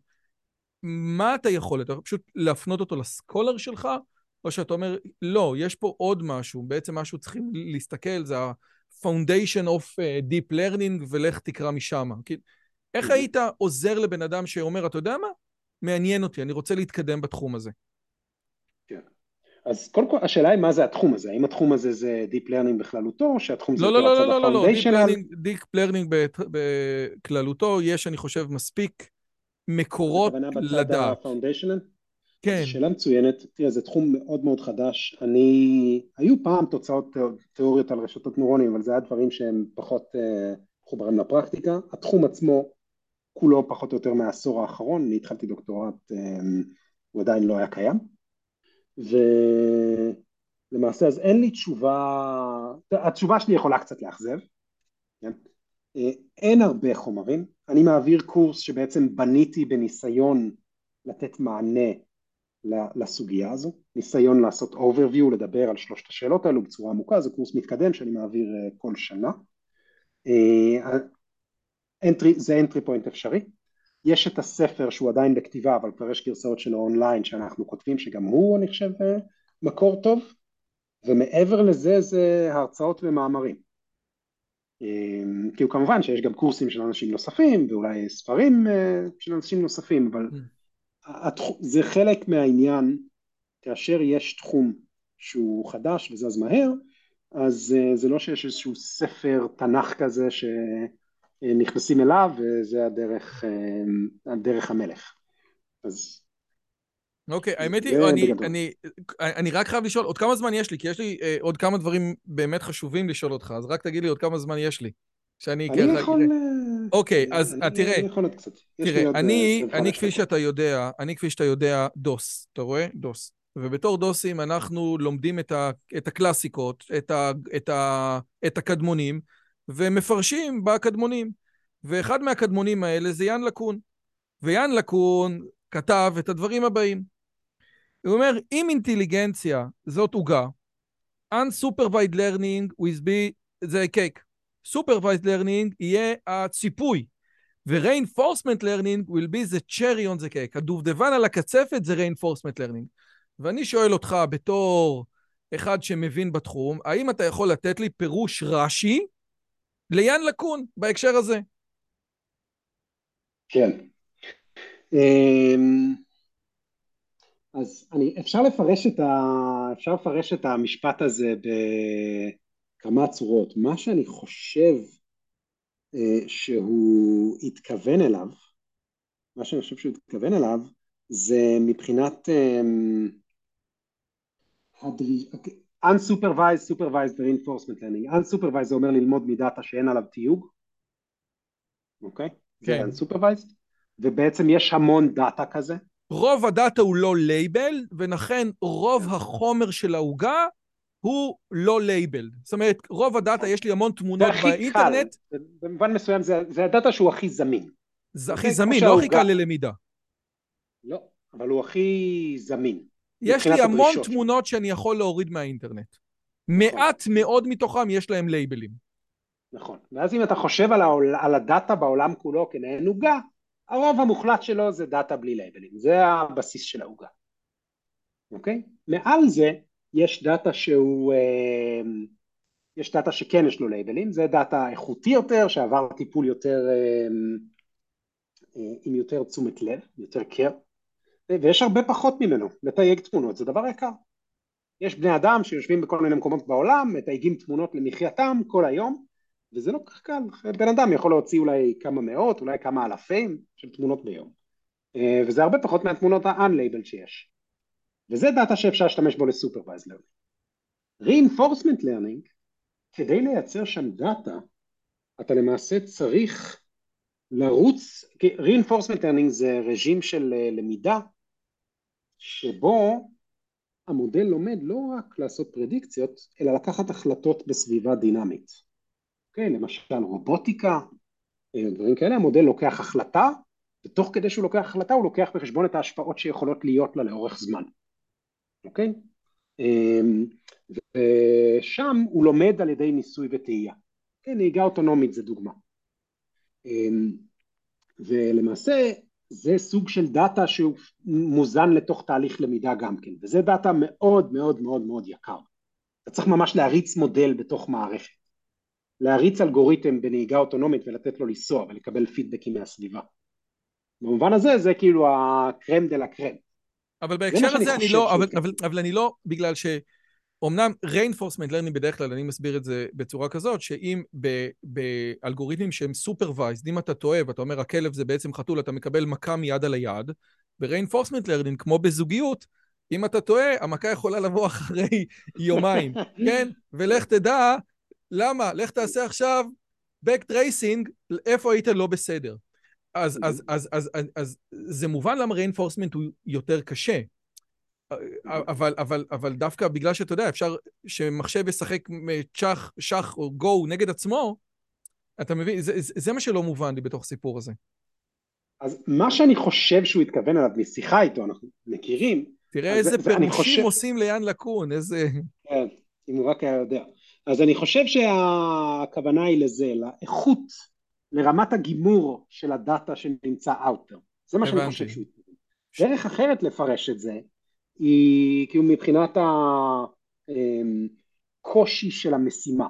מה אתה יכול? אתה פשוט להפנות אותו לסקולר שלך, או שאתה אומר, לא, יש פה עוד משהו, בעצם משהו צריכים להסתכל, זה ה-foundation of deep learning, ולך תקרא משם. איך היית עוזר לבן אדם שאומר, אתה יודע מה? מעניין אותי, אני רוצה להתקדם בתחום הזה. כן. אז קודם כל, השאלה היא מה זה התחום הזה? האם התחום הזה זה deep learning בכללותו, או שהתחום זה... לא, deep learning בכללותו, יש, אני חושב, מספיק מקורות לדעת. כן. שאלה מצוינת, תראה, זה תחום מאוד מאוד חדש, היו פעם תוצאות תיאוריות על רשתות נורונים, אבל זה היה דברים שהם פחות חוברים לפרקטיקה, התחום עצמו כולו פחות או יותר מהעשור האחרון, אני התחלתי דוקטורט, הוא עדיין לא היה קיים, ולמעשה אז אין לי תשובה, התשובה שלי יכולה קצת לאכזב, כן? אין הרבה חומרים, אני מעביר קורס שבעצם בניתי בניסיון לתת מענה, לסוגיה הזו, ניסיון לעשות overview, לדבר על שלושת השאלות האלו בצורה עמוקה, זה קורס מתקדם שאני מעביר כל שנה, זה entry point אפשרי, יש את הספר שהוא עדיין בכתיבה, אבל כבר יש גרסאות שלו אונליין שאנחנו כותבים, שגם הוא אני חושב מקור טוב, ומעבר לזה זה הרצאות ומאמרים, כי הוא כמובן שיש גם קורסים של אנשים נוספים, ואולי ספרים של אנשים נוספים, אבל... זה חלק מהעניין, כאשר יש תחום שהוא חדש וזז מהר, אז זה לא שיש איזשהו ספר תנ"ך כזה שנכנסים אליו, וזה הדרך המלך. אז... אוקיי, האמת היא, אני רק חייב לשאול, עוד כמה זמן יש לי? כי יש לי עוד כמה דברים באמת חשובים לשאול אותך, אז רק תגיד לי עוד כמה זמן יש לי. שאני יכול... אוקיי, אז תראה, אני כפי שאתה יודע, דוס, אתה רואה? דוס. ובתור דוסים אנחנו לומדים את הקלאסיקות, את הקדמונים, ומפרשים בקדמונים. ואחד מהקדמונים האלה זה יאן לקון. ויאן לקון כתב את הדברים הבאים. הוא אומר, אם אינטליגנציה זאת עוגה, unsupervised learning with be the cake. Supervised learning יהיה הציפוי, ו-reinforcement learning will be the cherry on the cake. הדובדבן על הקצפת זה reinforcement learning. ואני שואל אותך בתור אחד שמבין בתחום, האם אתה יכול לתת לי פירוש רש"י ליאן לקון בהקשר הזה? כן. אז אפשר לפרש את המשפט הזה בכמה צורות. מה שאני חושב שהוא התכוון אליו, זה מבחינת unsupervised, supervised reinforcement learning. unsupervised זה אומר ללמוד מדאטה שאין עליו תיוג, אוקיי? זה unsupervised, ובעצם יש המון דאטה כזה. רוב הדאטה הוא לא לייבל, ולכן רוב החומר של ההוגה הוא לא לייבל. זאת אומרת, רוב הדאטה, יש לי המון תמונות באינטרנט. במובן מסוים זה הדאטה שהוא הכי זמין. זה הכי זמין, לא הכי קל ללמידה. לא, אבל הוא הכי זמין. יש לי המון תמונות שאני יכול להוריד מהאינטרנט. מעט מאוד מתוכם יש להם לייבלים. נכון. ואז אם אתה חושב על הדאטה בעולם כולו כנהן הוגה, הרוב המוחלט שלו זה דאטה בלי לייבלים. זה הבסיס של ההוגה. אוקיי? מעל זה יש דאטה שכן יש לו לייבלים. זה דאטה איכותי יותר, שעבר טיפול יותר, עם יותר תשומת לב, יותר קר, ויש הרבה פחות ממנו. לתייג תמונות זה דבר יקר. יש בני אדם שיושבים בכל מיני מקומות בעולם, מתייגים תמונות למחייתם כל היום, וזה לא כך קל. בן אדם יכול להוציא אולי כמה מאות, אולי כמה אלפים של תמונות ביום. וזה הרבה פחות מהתמונות ה-unlabeled שיש. וזה דאטה שאפשר להשתמש בו ל-supervised learning. reinforcement learning, כדי לייצר שם דאטה, אתה למעשה צריך לרוץ, reinforcement learning זה רג'ים של למידה, שבו המודל לומד לא רק לעשות פרדיקציות, אלא לקחת החלטות בסביבה דינמית. אוקיי, למשל רובוטיקה, דברים כאלה, המודל לוקח החלטה, ותוך כדי שהוא לוקח החלטה, הוא לוקח בחשבון את ההשפעות שיכולות להיות לה לאורך זמן. אוקיי? ושם הוא לומד על ידי ניסוי וטעייה. נהיגה אוטונומית זה דוגמה. ולמעשה זה סוג של דאטה שהוא מוזן לתוך תהליך למידה גם כן, וזה דאטה מאוד מאוד מאוד מאוד יקר. אתה צריך ממש להריץ מודל בתוך מערכת, להריץ אלגוריתם בנהיגה אוטונומית ולתת לו לנסוע ולקבל פידבקים מהסביבה. במובן הזה זה כאילו הקרם דה לה קרם. אבל בהקשר הזה אני לא, אבל אני לא, בגלל ש... אמנם reinforcement learning בדרך כלל, אני מסביר את זה בצורה כזאת, שאם באלגוריתמים שהם supervised, אם אתה טועה, אתה אומר, הכלב זה בעצם חתול, אתה מקבל מכה מיד על היד, ב-reinforcement learning, כמו בזוגיות, אם אתה טועה, המכה יכולה לבוא אחרי יומיים, כן? ולך תדע, למה? לך תעשה עכשיו back tracing, איפה היית לא בסדר. אז זה מובן למה reinforcement הוא יותר קשה, אבל דווקא בגלל שאתה יודע, אפשר שמחשב ישחק שח או גו נגד עצמו, אתה מבין, זה מה שלא מובן לי בתוך סיפור הזה. אז מה שאני חושב שהוא התכוון עליו, משיחה איתו, אנחנו מכירים. תראה איזה פירושים עושים ליאן לקון, איזה... כן, אם הוא רק היה יודע. אז אני חושב שהכוונה היא לזה, לאיכות, לרמת הגימור של הדאטה שנמצא אאוטר. זה מה שאני חושב שהוא התכוון. דרך אחרת לפרש את זה, היא כאילו מבחינת הקושי של המשימה.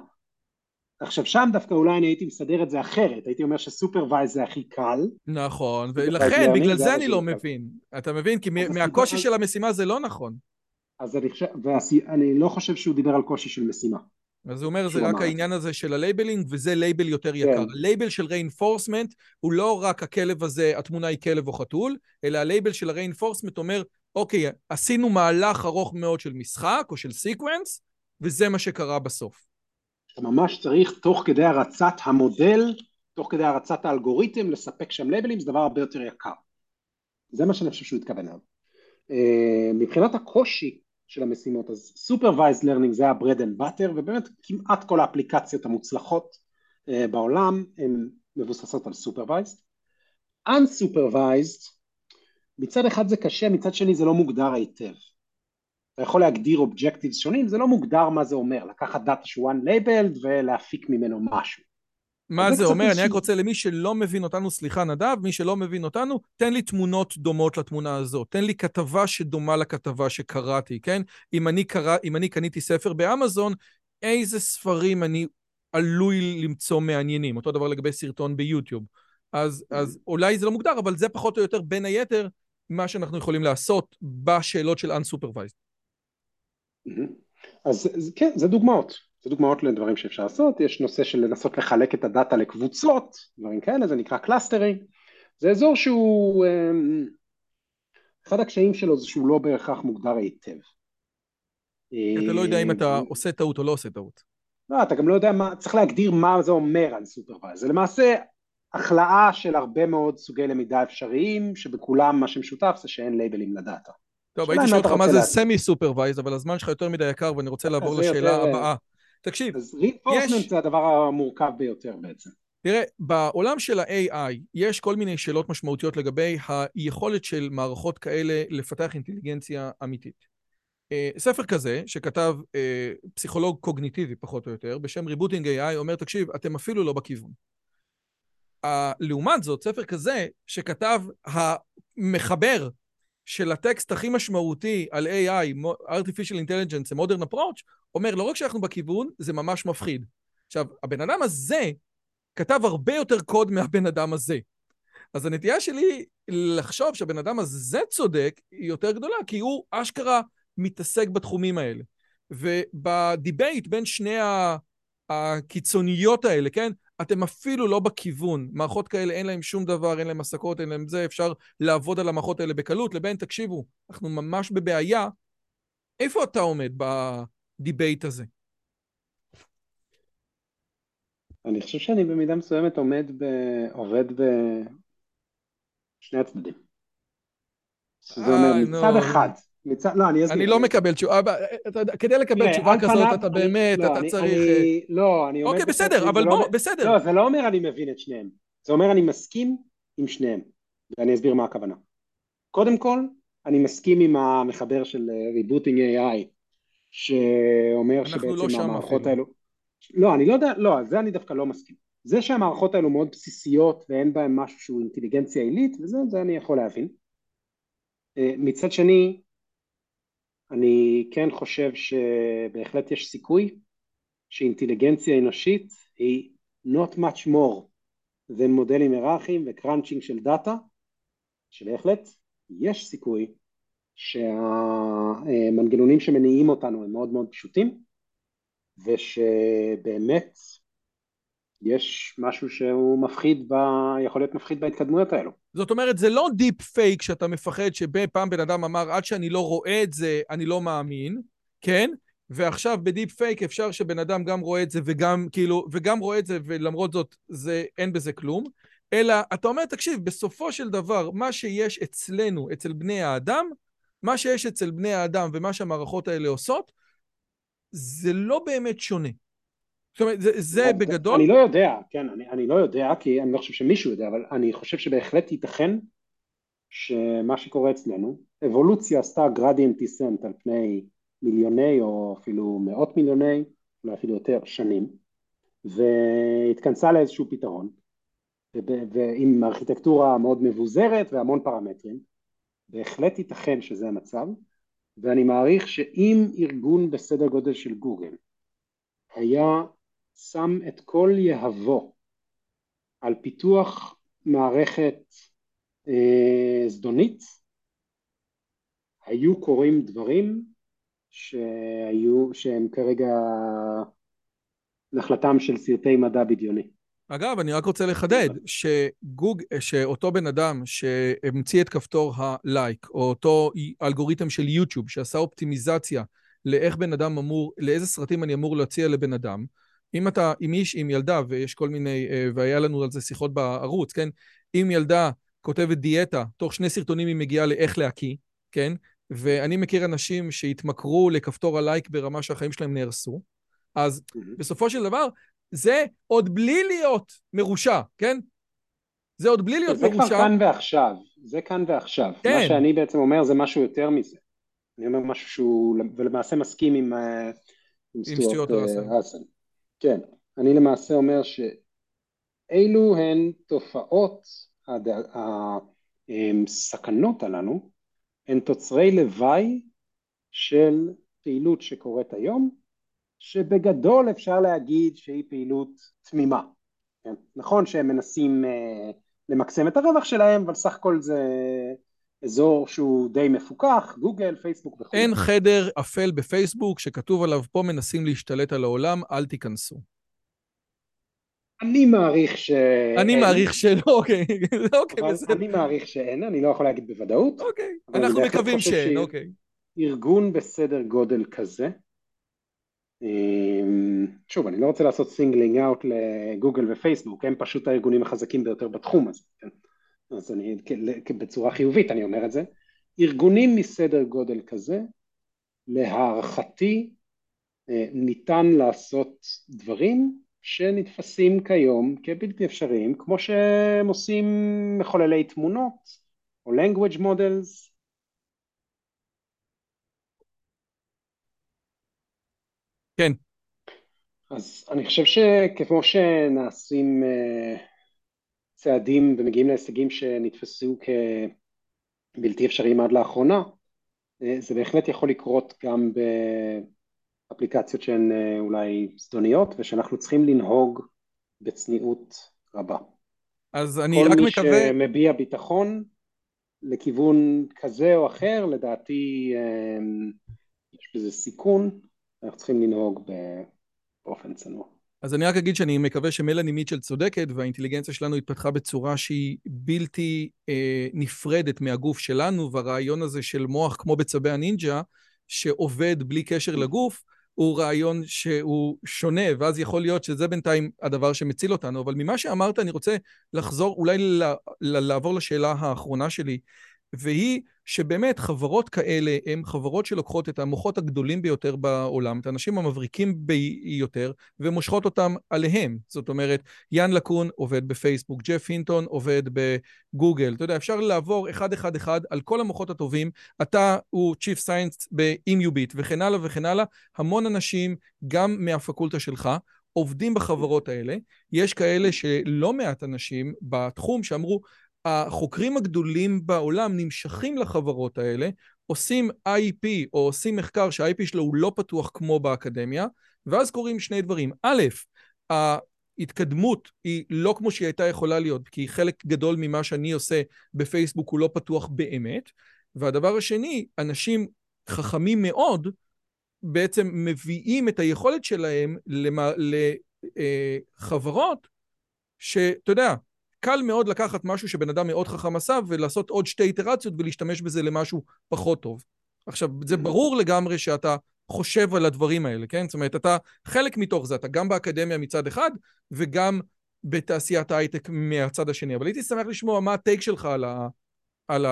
עכשיו שם דווקא אולי אני הייתי מסדר את זה אחרת, הייתי אומר שסופרוויז זה הכי קל. נכון, ולכן בגלל זה אני לא מבין. אתה מבין? כי מהקושי של המשימה זה לא נכון. אז אני לא חושב שהוא דיבר על קושי של משימה. אז הוא אומר, זה רק העניין הזה של הלייבלינג, וזה לייבל יותר יקר. הלייבל של ריינפורסמנט הוא לא רק הכלב הזה, התמונה היא כלב או חתול, אלא הלייבל של הריינפורסמנט אומר, אוקיי, עשינו מהלך ארוך מאוד של משחק או של סיקוונס, וזה מה שקרה בסוף. אתה ממש צריך תוך כדי הרצת המודל, תוך כדי הרצת האלגוריתם, לספק שם לייבלים, זה דבר הרבה יותר יקר. זה מה שאני חושב שהוא התכוון עליו. מבחינת הקושי של המשימות, אז supervised learning זה ה-bread and butter, ובאמת כמעט כל האפליקציות המוצלחות בעולם, הן מבוססות על supervised. unsupervised, מצד אחד זה קשה, מצד שני זה לא מוגדר היטב. אתה יכול להגדיר objectives שונים, זה לא מוגדר מה זה אומר, לקחת דאטה שהוא unlabeled ולהפיק ממנו משהו. מה זה אומר? אני רק רוצה למי שלא מבין אותנו, סליחה נדב, מי שלא מבין אותנו, תן לי תמונות דומות לתמונה הזאת, תן לי כתבה שדומה לכתבה שקראתי, כן? אם אני קניתי ספר באמזון, איזה ספרים אני עלוי למצוא מעניינים? אותו דבר לגבי סרטון ביוטיוב. אז אולי זה לא מוגדר, אבל זה פחות או יותר בין היתר מה שאנחנו יכולים לעשות בשאלות של unsupervised. אז כן, זה דוגמאות. זה דוגמאות לדברים שאפשר לעשות, יש נושא של לנסות לחלק את הדאטה לקבוצות, דברים כאלה, זה נקרא קלאסטרים, זה אזור שהוא, אחד הקשיים שלו זה שהוא לא בהכרח מוגדר היטב. אתה לא יודע אם אתה עושה טעות או לא עושה טעות. לא, אתה גם לא יודע מה, צריך להגדיר מה זה אומר unsupervised, זה למעשה החלאה של הרבה מאוד סוגי למידה אפשריים, שבכולם מה שמשותף זה שאין לייבלים לדאטה. טוב, הייתי שואל אותך מה זה semi-supervised, אבל הזמן שלך יותר מדי יקר ואני רוצה לעבור לשאלה הבאה. תקשיב, אז reinforcement זה הדבר המורכב ביותר בעצם. תראה, בעולם של ה-AI יש כל מיני שאלות משמעותיות לגבי היכולת של מערכות כאלה לפתח אינטליגנציה אמיתית. ספר כזה שכתב פסיכולוג קוגניטיבי פחות או יותר, בשם Rebooting AI, אומר, תקשיב, אתם אפילו לא בכיוון. לעומת זאת, ספר כזה שכתב המחבר של הטקסט הכי משמעותי על AI, Artificial Intelligence, Modern Approach, אומר, לא רק שאנחנו בכיוון, זה ממש מפחיד. עכשיו, הבן אדם הזה כתב הרבה יותר קוד מהבן אדם הזה. אז הנטייה שלי לחשוב שהבן אדם הזה צודק היא יותר גדולה, כי הוא אשכרה מתעסק בתחומים האלה. ובדיבייט בין שני הקיצוניות האלה, כן? אתם אפילו לא בכיוון. מערכות כאלה אין להם שום דבר, אין להם עסקות, אין להם זה, אפשר לעבוד על המערכות האלה בקלות, לבין, תקשיבו, אנחנו ממש בבעיה. איפה אתה עומד בדיבייט הזה? אני חושב שאני במידה מסוימת עובד בשני הצדדים. זה אומר מצד אחד. אני לא מקבל תשובה, כדי לקבל תשובה כזאת אתה באמת, אתה צריך... לא, אני אומר... אוקיי, בסדר, אבל בוא, בסדר. לא, זה לא אומר אני מבין את שניהם. זה אומר אני מסכים עם שניהם. ואני אסביר מה הכוונה. קודם כל, אני מסכים עם המחבר של ריבוטינג AI, שאומר שבעצם המערכות האלו... לא, אני לא יודע, לא, זה אני דווקא לא מסכים. זה שהמערכות האלו מאוד בסיסיות, ואין בהן משהו שהוא אינטליגנציה עילית, וזה אני יכול להבין. מצד שני, אני כן חושב שבהחלט יש סיכוי שאינטליגנציה אנושית היא not much more than מודלים היררכיים וקרנצ'ינג של דאטה, שבהחלט יש סיכוי שהמנגנונים שמניעים אותנו הם מאוד מאוד פשוטים, ושבאמת יש משהו שהוא מפחיד, יכול להיות מפחיד בהתקדמויות האלו. זאת אומרת, זה לא דיפ פייק שאתה מפחד שבפעם בן אדם אמר, עד שאני לא רואה את זה, אני לא מאמין, כן? ועכשיו בדיפ פייק אפשר שבן אדם גם רואה את זה וגם, כאילו, וגם רואה את זה, ולמרות זאת, זה, אין בזה כלום. אלא, אתה אומר, תקשיב, בסופו של דבר, מה שיש אצלנו, אצל בני האדם, מה שיש אצל בני האדם ומה שהמערכות האלה עושות, זה לא באמת שונה. זאת אומרת, זה בגדול... אני לא יודע, כן, אני לא יודע, כי אני לא חושב שמישהו יודע, אבל אני חושב שבהחלט ייתכן שמה שקורה אצלנו, אבולוציה עשתה גרדיאנט דיסנט על פני מיליוני או אפילו מאות מיליוני, אולי אפילו יותר שנים, והתכנסה לאיזשהו פתרון, ועם ארכיטקטורה מאוד מבוזרת והמון פרמטרים, בהחלט ייתכן שזה המצב, ואני מעריך שאם ארגון בסדר גודל של גוגל היה שם את כל יהבו על פיתוח מערכת זדונית, היו קוראים דברים שהם כרגע נחלתם של סרטי מדע בדיוני. אגב, אני רק רוצה לחדד שאותו בן אדם שהמציא את כפתור ה-like, או אותו אלגוריתם של יוטיוב שעשה אופטימיזציה לאיך בן אדם אמור, לאיזה סרטים אני אמור להציע לבן אדם, אם אתה, אם איש, אם ילדה, ויש כל מיני, והיה לנו על זה שיחות בערוץ, כן? אם ילדה כותבת דיאטה, תוך שני סרטונים היא מגיעה לאיך להקיא, כן? ואני מכיר אנשים שהתמכרו לכפתור הלייק ברמה שהחיים שלהם נהרסו, אז בסופו של דבר, זה עוד בלי להיות מרושע, כן? זה עוד בלי להיות מרושע. זה כבר כאן ועכשיו, זה כאן ועכשיו. כן. מה שאני בעצם אומר זה משהו יותר מזה. אני אומר משהו שהוא, ולמעשה מסכים עם סטויות רסן. כן, אני למעשה אומר אילו הן תופעות הסכנות עלינו, הן תוצרי לוואי של פעילות שקורית היום, שבגדול אפשר להגיד שהיא פעילות תמימה. כן? נכון שהם מנסים למקסם את הרווח שלהם, אבל סך הכל זה אזור שהוא די מפוקח, גוגל, פייסבוק וכו'. אין חדר אפל בפייסבוק שכתוב עליו פה מנסים להשתלט על העולם, אל תיכנסו. אני מעריך ש... אני מעריך שלא, אוקיי. אני מעריך שאין, אני לא יכול להגיד בוודאות. אוקיי, אנחנו מקווים שאין, אוקיי. ארגון בסדר גודל כזה, שוב, אני לא רוצה לעשות סינגלינג אאוט לגוגל ופייסבוק, הם פשוט הארגונים החזקים ביותר בתחום הזה, אז אני, בצורה חיובית אני אומר את זה, ארגונים מסדר גודל כזה, להערכתי, ניתן לעשות דברים שנתפסים כיום כבלתי אפשריים, כמו שהם עושים מחוללי תמונות, או language models, כן. אז אני חושב שכמו שנעשים צעדים ומגיעים להישגים שנתפסו כבלתי אפשריים עד לאחרונה, זה בהחלט יכול לקרות גם באפליקציות שהן אולי זדוניות, ושאנחנו צריכים לנהוג בצניעות רבה. אז אני רק מקווה... כל מי שמביע ביטחון לכיוון כזה או אחר, לדעתי יש בזה סיכון, אנחנו צריכים לנהוג באופן צנוע. אז אני רק אגיד שאני מקווה שמלאני מיטשל צודקת, והאינטליגנציה שלנו התפתחה בצורה שהיא בלתי נפרדת מהגוף שלנו, והרעיון הזה של מוח כמו בצבי הנינג'ה, שעובד בלי קשר לגוף, הוא רעיון שהוא שונה, ואז יכול להיות שזה בינתיים הדבר שמציל אותנו. אבל ממה שאמרת אני רוצה לחזור, אולי לעבור לשאלה האחרונה שלי, והיא שבאמת חברות כאלה הן חברות שלוקחות את המוחות הגדולים ביותר בעולם, את האנשים המבריקים ביותר, ומושכות אותם עליהם. זאת אומרת, יאן לקון עובד בפייסבוק, ג'ף הינטון עובד בגוגל. אתה יודע, אפשר לעבור אחד אחד אחד על כל המוחות הטובים. אתה הוא צ'יף סיינס ב-IMU-BIT וכן הלאה וכן הלאה. המון אנשים גם מהפקולטה שלך עובדים בחברות האלה. יש כאלה שלא מעט אנשים בתחום שאמרו, החוקרים הגדולים בעולם נמשכים לחברות האלה, עושים IP או עושים מחקר שה-IP שלו הוא לא פתוח כמו באקדמיה, ואז קוראים שני דברים. א', ההתקדמות היא לא כמו שהיא הייתה יכולה להיות, כי חלק גדול ממה שאני עושה בפייסבוק הוא לא פתוח באמת, והדבר השני, אנשים חכמים מאוד בעצם מביאים את היכולת שלהם לחברות שאתה יודע, קל מאוד לקחת משהו שבן אדם מאוד חכם עשה, ולעשות עוד שתי איטרציות ולהשתמש בזה למשהו פחות טוב. עכשיו, זה ברור לגמרי שאתה חושב על הדברים האלה, כן? זאת אומרת, אתה חלק מתוך זה, אתה גם באקדמיה מצד אחד, וגם בתעשיית ההייטק מהצד השני. אבל הייתי שמח לשמוע מה הטייק שלך על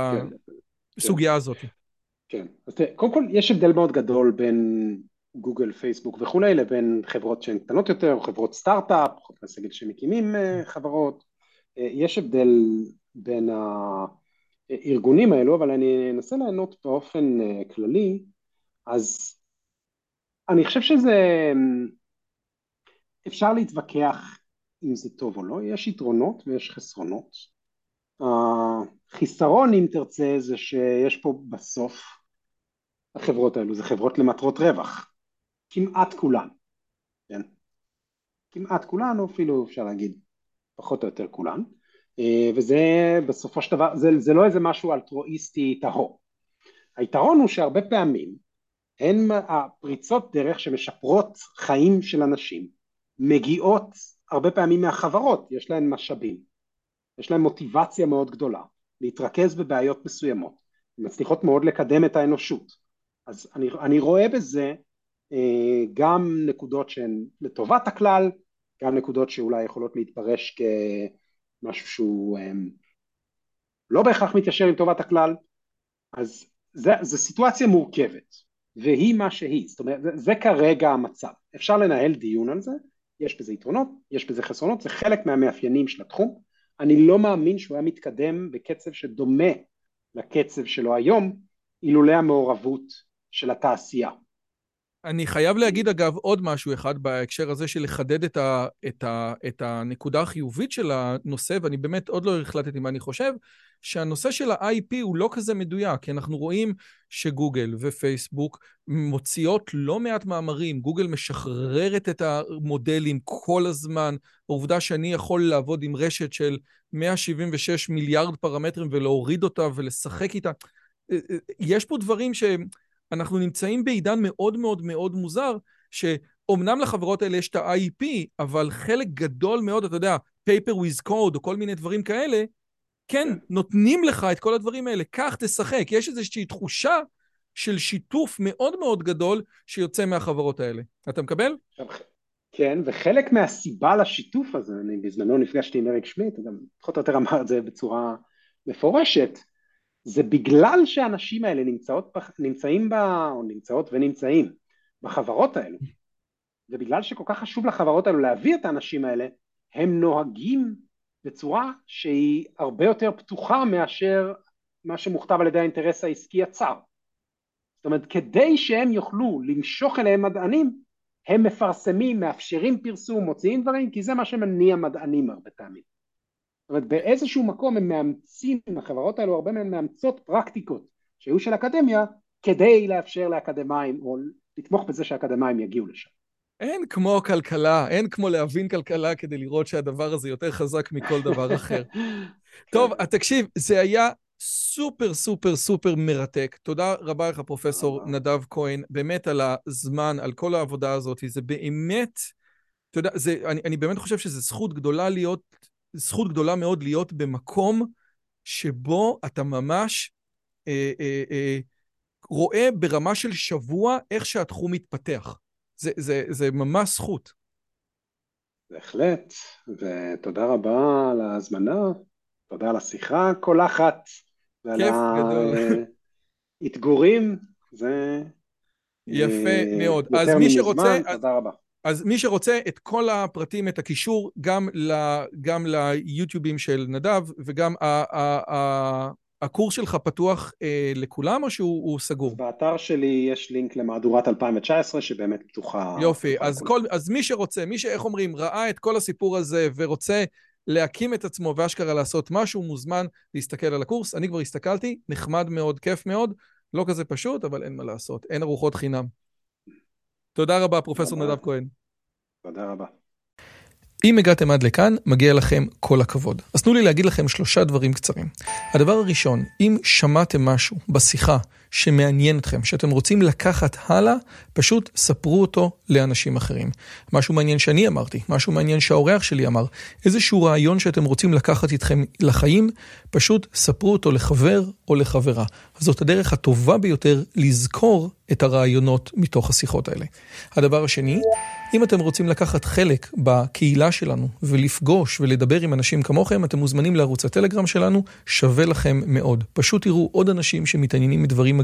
הסוגיה הזאת. כן. אז קודם כל, יש הבדל מאוד גדול בין גוגל, פייסבוק וכולי, לבין חברות שהן קטנות יותר, חברות סטארט-אפ, סגל שמקימים חברות. יש הבדל בין הארגונים האלו, אבל אני אנסה לענות באופן כללי. אז אני חושב שזה אפשר להתווכח אם זה טוב או לא, יש יתרונות ויש חסרונות. החיסרון אם תרצה זה שיש פה בסוף החברות האלו, זה חברות למטרות רווח, כמעט כולן, כן? כמעט כולן, או אפילו אפשר להגיד, פחות או יותר כולן, וזה בסופו של דבר, זה לא איזה משהו אלטרואיסטי טהור. היתרון הוא שהרבה פעמים, הן הפריצות דרך שמשפרות חיים של אנשים, מגיעות הרבה פעמים מהחברות, יש להן משאבים, יש להן מוטיבציה מאוד גדולה, להתרכז בבעיות מסוימות, מצליחות מאוד לקדם את האנושות. אז אני רואה בזה גם נקודות שהן לטובת הכלל, גם נקודות שאולי יכולות להתפרש כמשהו שהוא לא בהכרח מתיישר עם טובת הכלל, אז זו סיטואציה מורכבת, והיא מה שהיא, זאת אומרת, זה כרגע המצב, אפשר לנהל דיון על זה, יש בזה יתרונות, יש בזה חסרונות, זה חלק מהמאפיינים של התחום, אני לא מאמין שהוא היה מתקדם בקצב שדומה לקצב שלו היום, אילולא המעורבות של התעשייה. אני חייב להגיד אגב עוד משהו אחד בהקשר הזה של לחדד את הנקודה החיובית של הנושא, ואני באמת עוד לא החלטתי מה אני חושב, שהנושא של ה-IP הוא לא כזה מדויק, כי אנחנו רואים שגוגל ופייסבוק מוציאות לא מעט מאמרים, גוגל משחררת את המודלים כל הזמן, העובדה שאני יכול לעבוד עם רשת של 176 מיליארד פרמטרים ולהוריד אותה ולשחק איתה, יש פה דברים שהם, אנחנו נמצאים בעידן מאוד מאוד מאוד מוזר, שאומנם לחברות האלה יש את ה-IP, אבל חלק גדול מאוד, אתה יודע, paper with code או כל מיני דברים כאלה, כן, נותנים לך את כל הדברים האלה, כך תשחק, יש איזושהי תחושה של שיתוף מאוד מאוד גדול שיוצא מהחברות האלה. אתה מקבל? כן, וחלק מהסיבה לשיתוף הזה, אני בזמנו נפגשתי עם אריק שמיט, גם פחות או יותר אמר את זה בצורה מפורשת, זה בגלל שהאנשים האלה נמצאות בחברות האלו. זה בגלל שכל כך חשוב לחברות האלו להביא את האנשים האלה, הם נוהגים בצורה שהיא הרבה יותר פתוחה מאשר מה שמוכתב על ידי האינטרס העסקי הצר. זאת אומרת, כדי שהם יוכלו למשוך אליהם מדענים, הם מפרסמים, מאפשרים פרסום, מוציאים דברים, כי זה מה שמניע מדענים הרבה פעמים. זאת אומרת, באיזשהו מקום הם מאמצים, החברות האלו הרבה מהן מאמצות פרקטיקות שהיו של אקדמיה, כדי לאפשר לאקדמיים, או לתמוך בזה שהאקדמיים יגיעו לשם. אין כמו כלכלה, אין כמו להבין כלכלה, כדי לראות שהדבר הזה יותר חזק מכל דבר אחר. טוב, תקשיב, זה היה סופר סופר סופר מרתק. תודה רבה לך, פרופסור נדב כהן, באמת על הזמן, על כל העבודה הזאת, זה באמת, אתה יודע, אני באמת חושב שזה זכות גדולה להיות, זכות גדולה מאוד להיות במקום שבו אתה ממש רואה ברמה של שבוע איך שהתחום מתפתח. זה ממש זכות. בהחלט, ותודה רבה על ההזמנה, תודה על השיחה, כל אחת, ועל ההתגורים, זה יפה מאוד. אז מי שרוצה, תודה רבה. אז מי שרוצה את כל הפרטים, את הקישור, גם ליוטיובים של נדב, וגם הקורס שלך פתוח לכולם, או שהוא סגור? באתר שלי יש לינק למהדורת 2019, שבאמת פתוחה. יופי, אז מי שרוצה, מי שאיך אומרים, ראה את כל הסיפור הזה, ורוצה להקים את עצמו, ואשכרה לעשות משהו, מוזמן להסתכל על הקורס. אני כבר הסתכלתי, נחמד מאוד, כיף מאוד, לא כזה פשוט, אבל אין מה לעשות, אין ארוחות חינם. תודה רבה, פרופסור נדב כהן. תודה רבה. אם הגעתם עד לכאן, מגיע לכם כל הכבוד. אז תנו לי להגיד לכם 3 דברים קצרים. הדבר הראשון, אם שמעתם משהו בשיחה שמעניין אתכם, שאתם רוצים לקחת הלאה, פשוט ספרו אותו לאנשים אחרים. משהו מעניין שאני אמרתי, משהו מעניין שהאורח שלי אמר, איזשהו רעיון שאתם רוצים לקחת איתכם לחיים, פשוט ספרו אותו לחבר או לחברה. זאת הדרך הטובה ביותר לזכור את הרעיונות מתוך השיחות האלה. הדבר השני, אם אתם רוצים לקחת חלק בקהילה שלנו ולפגוש ולדבר עם אנשים כמוכם, אתם מוזמנים לערוץ הטלגרם שלנו, שווה לכם מאוד. פשוט תראו עוד אנשים שמתעניינים מדברים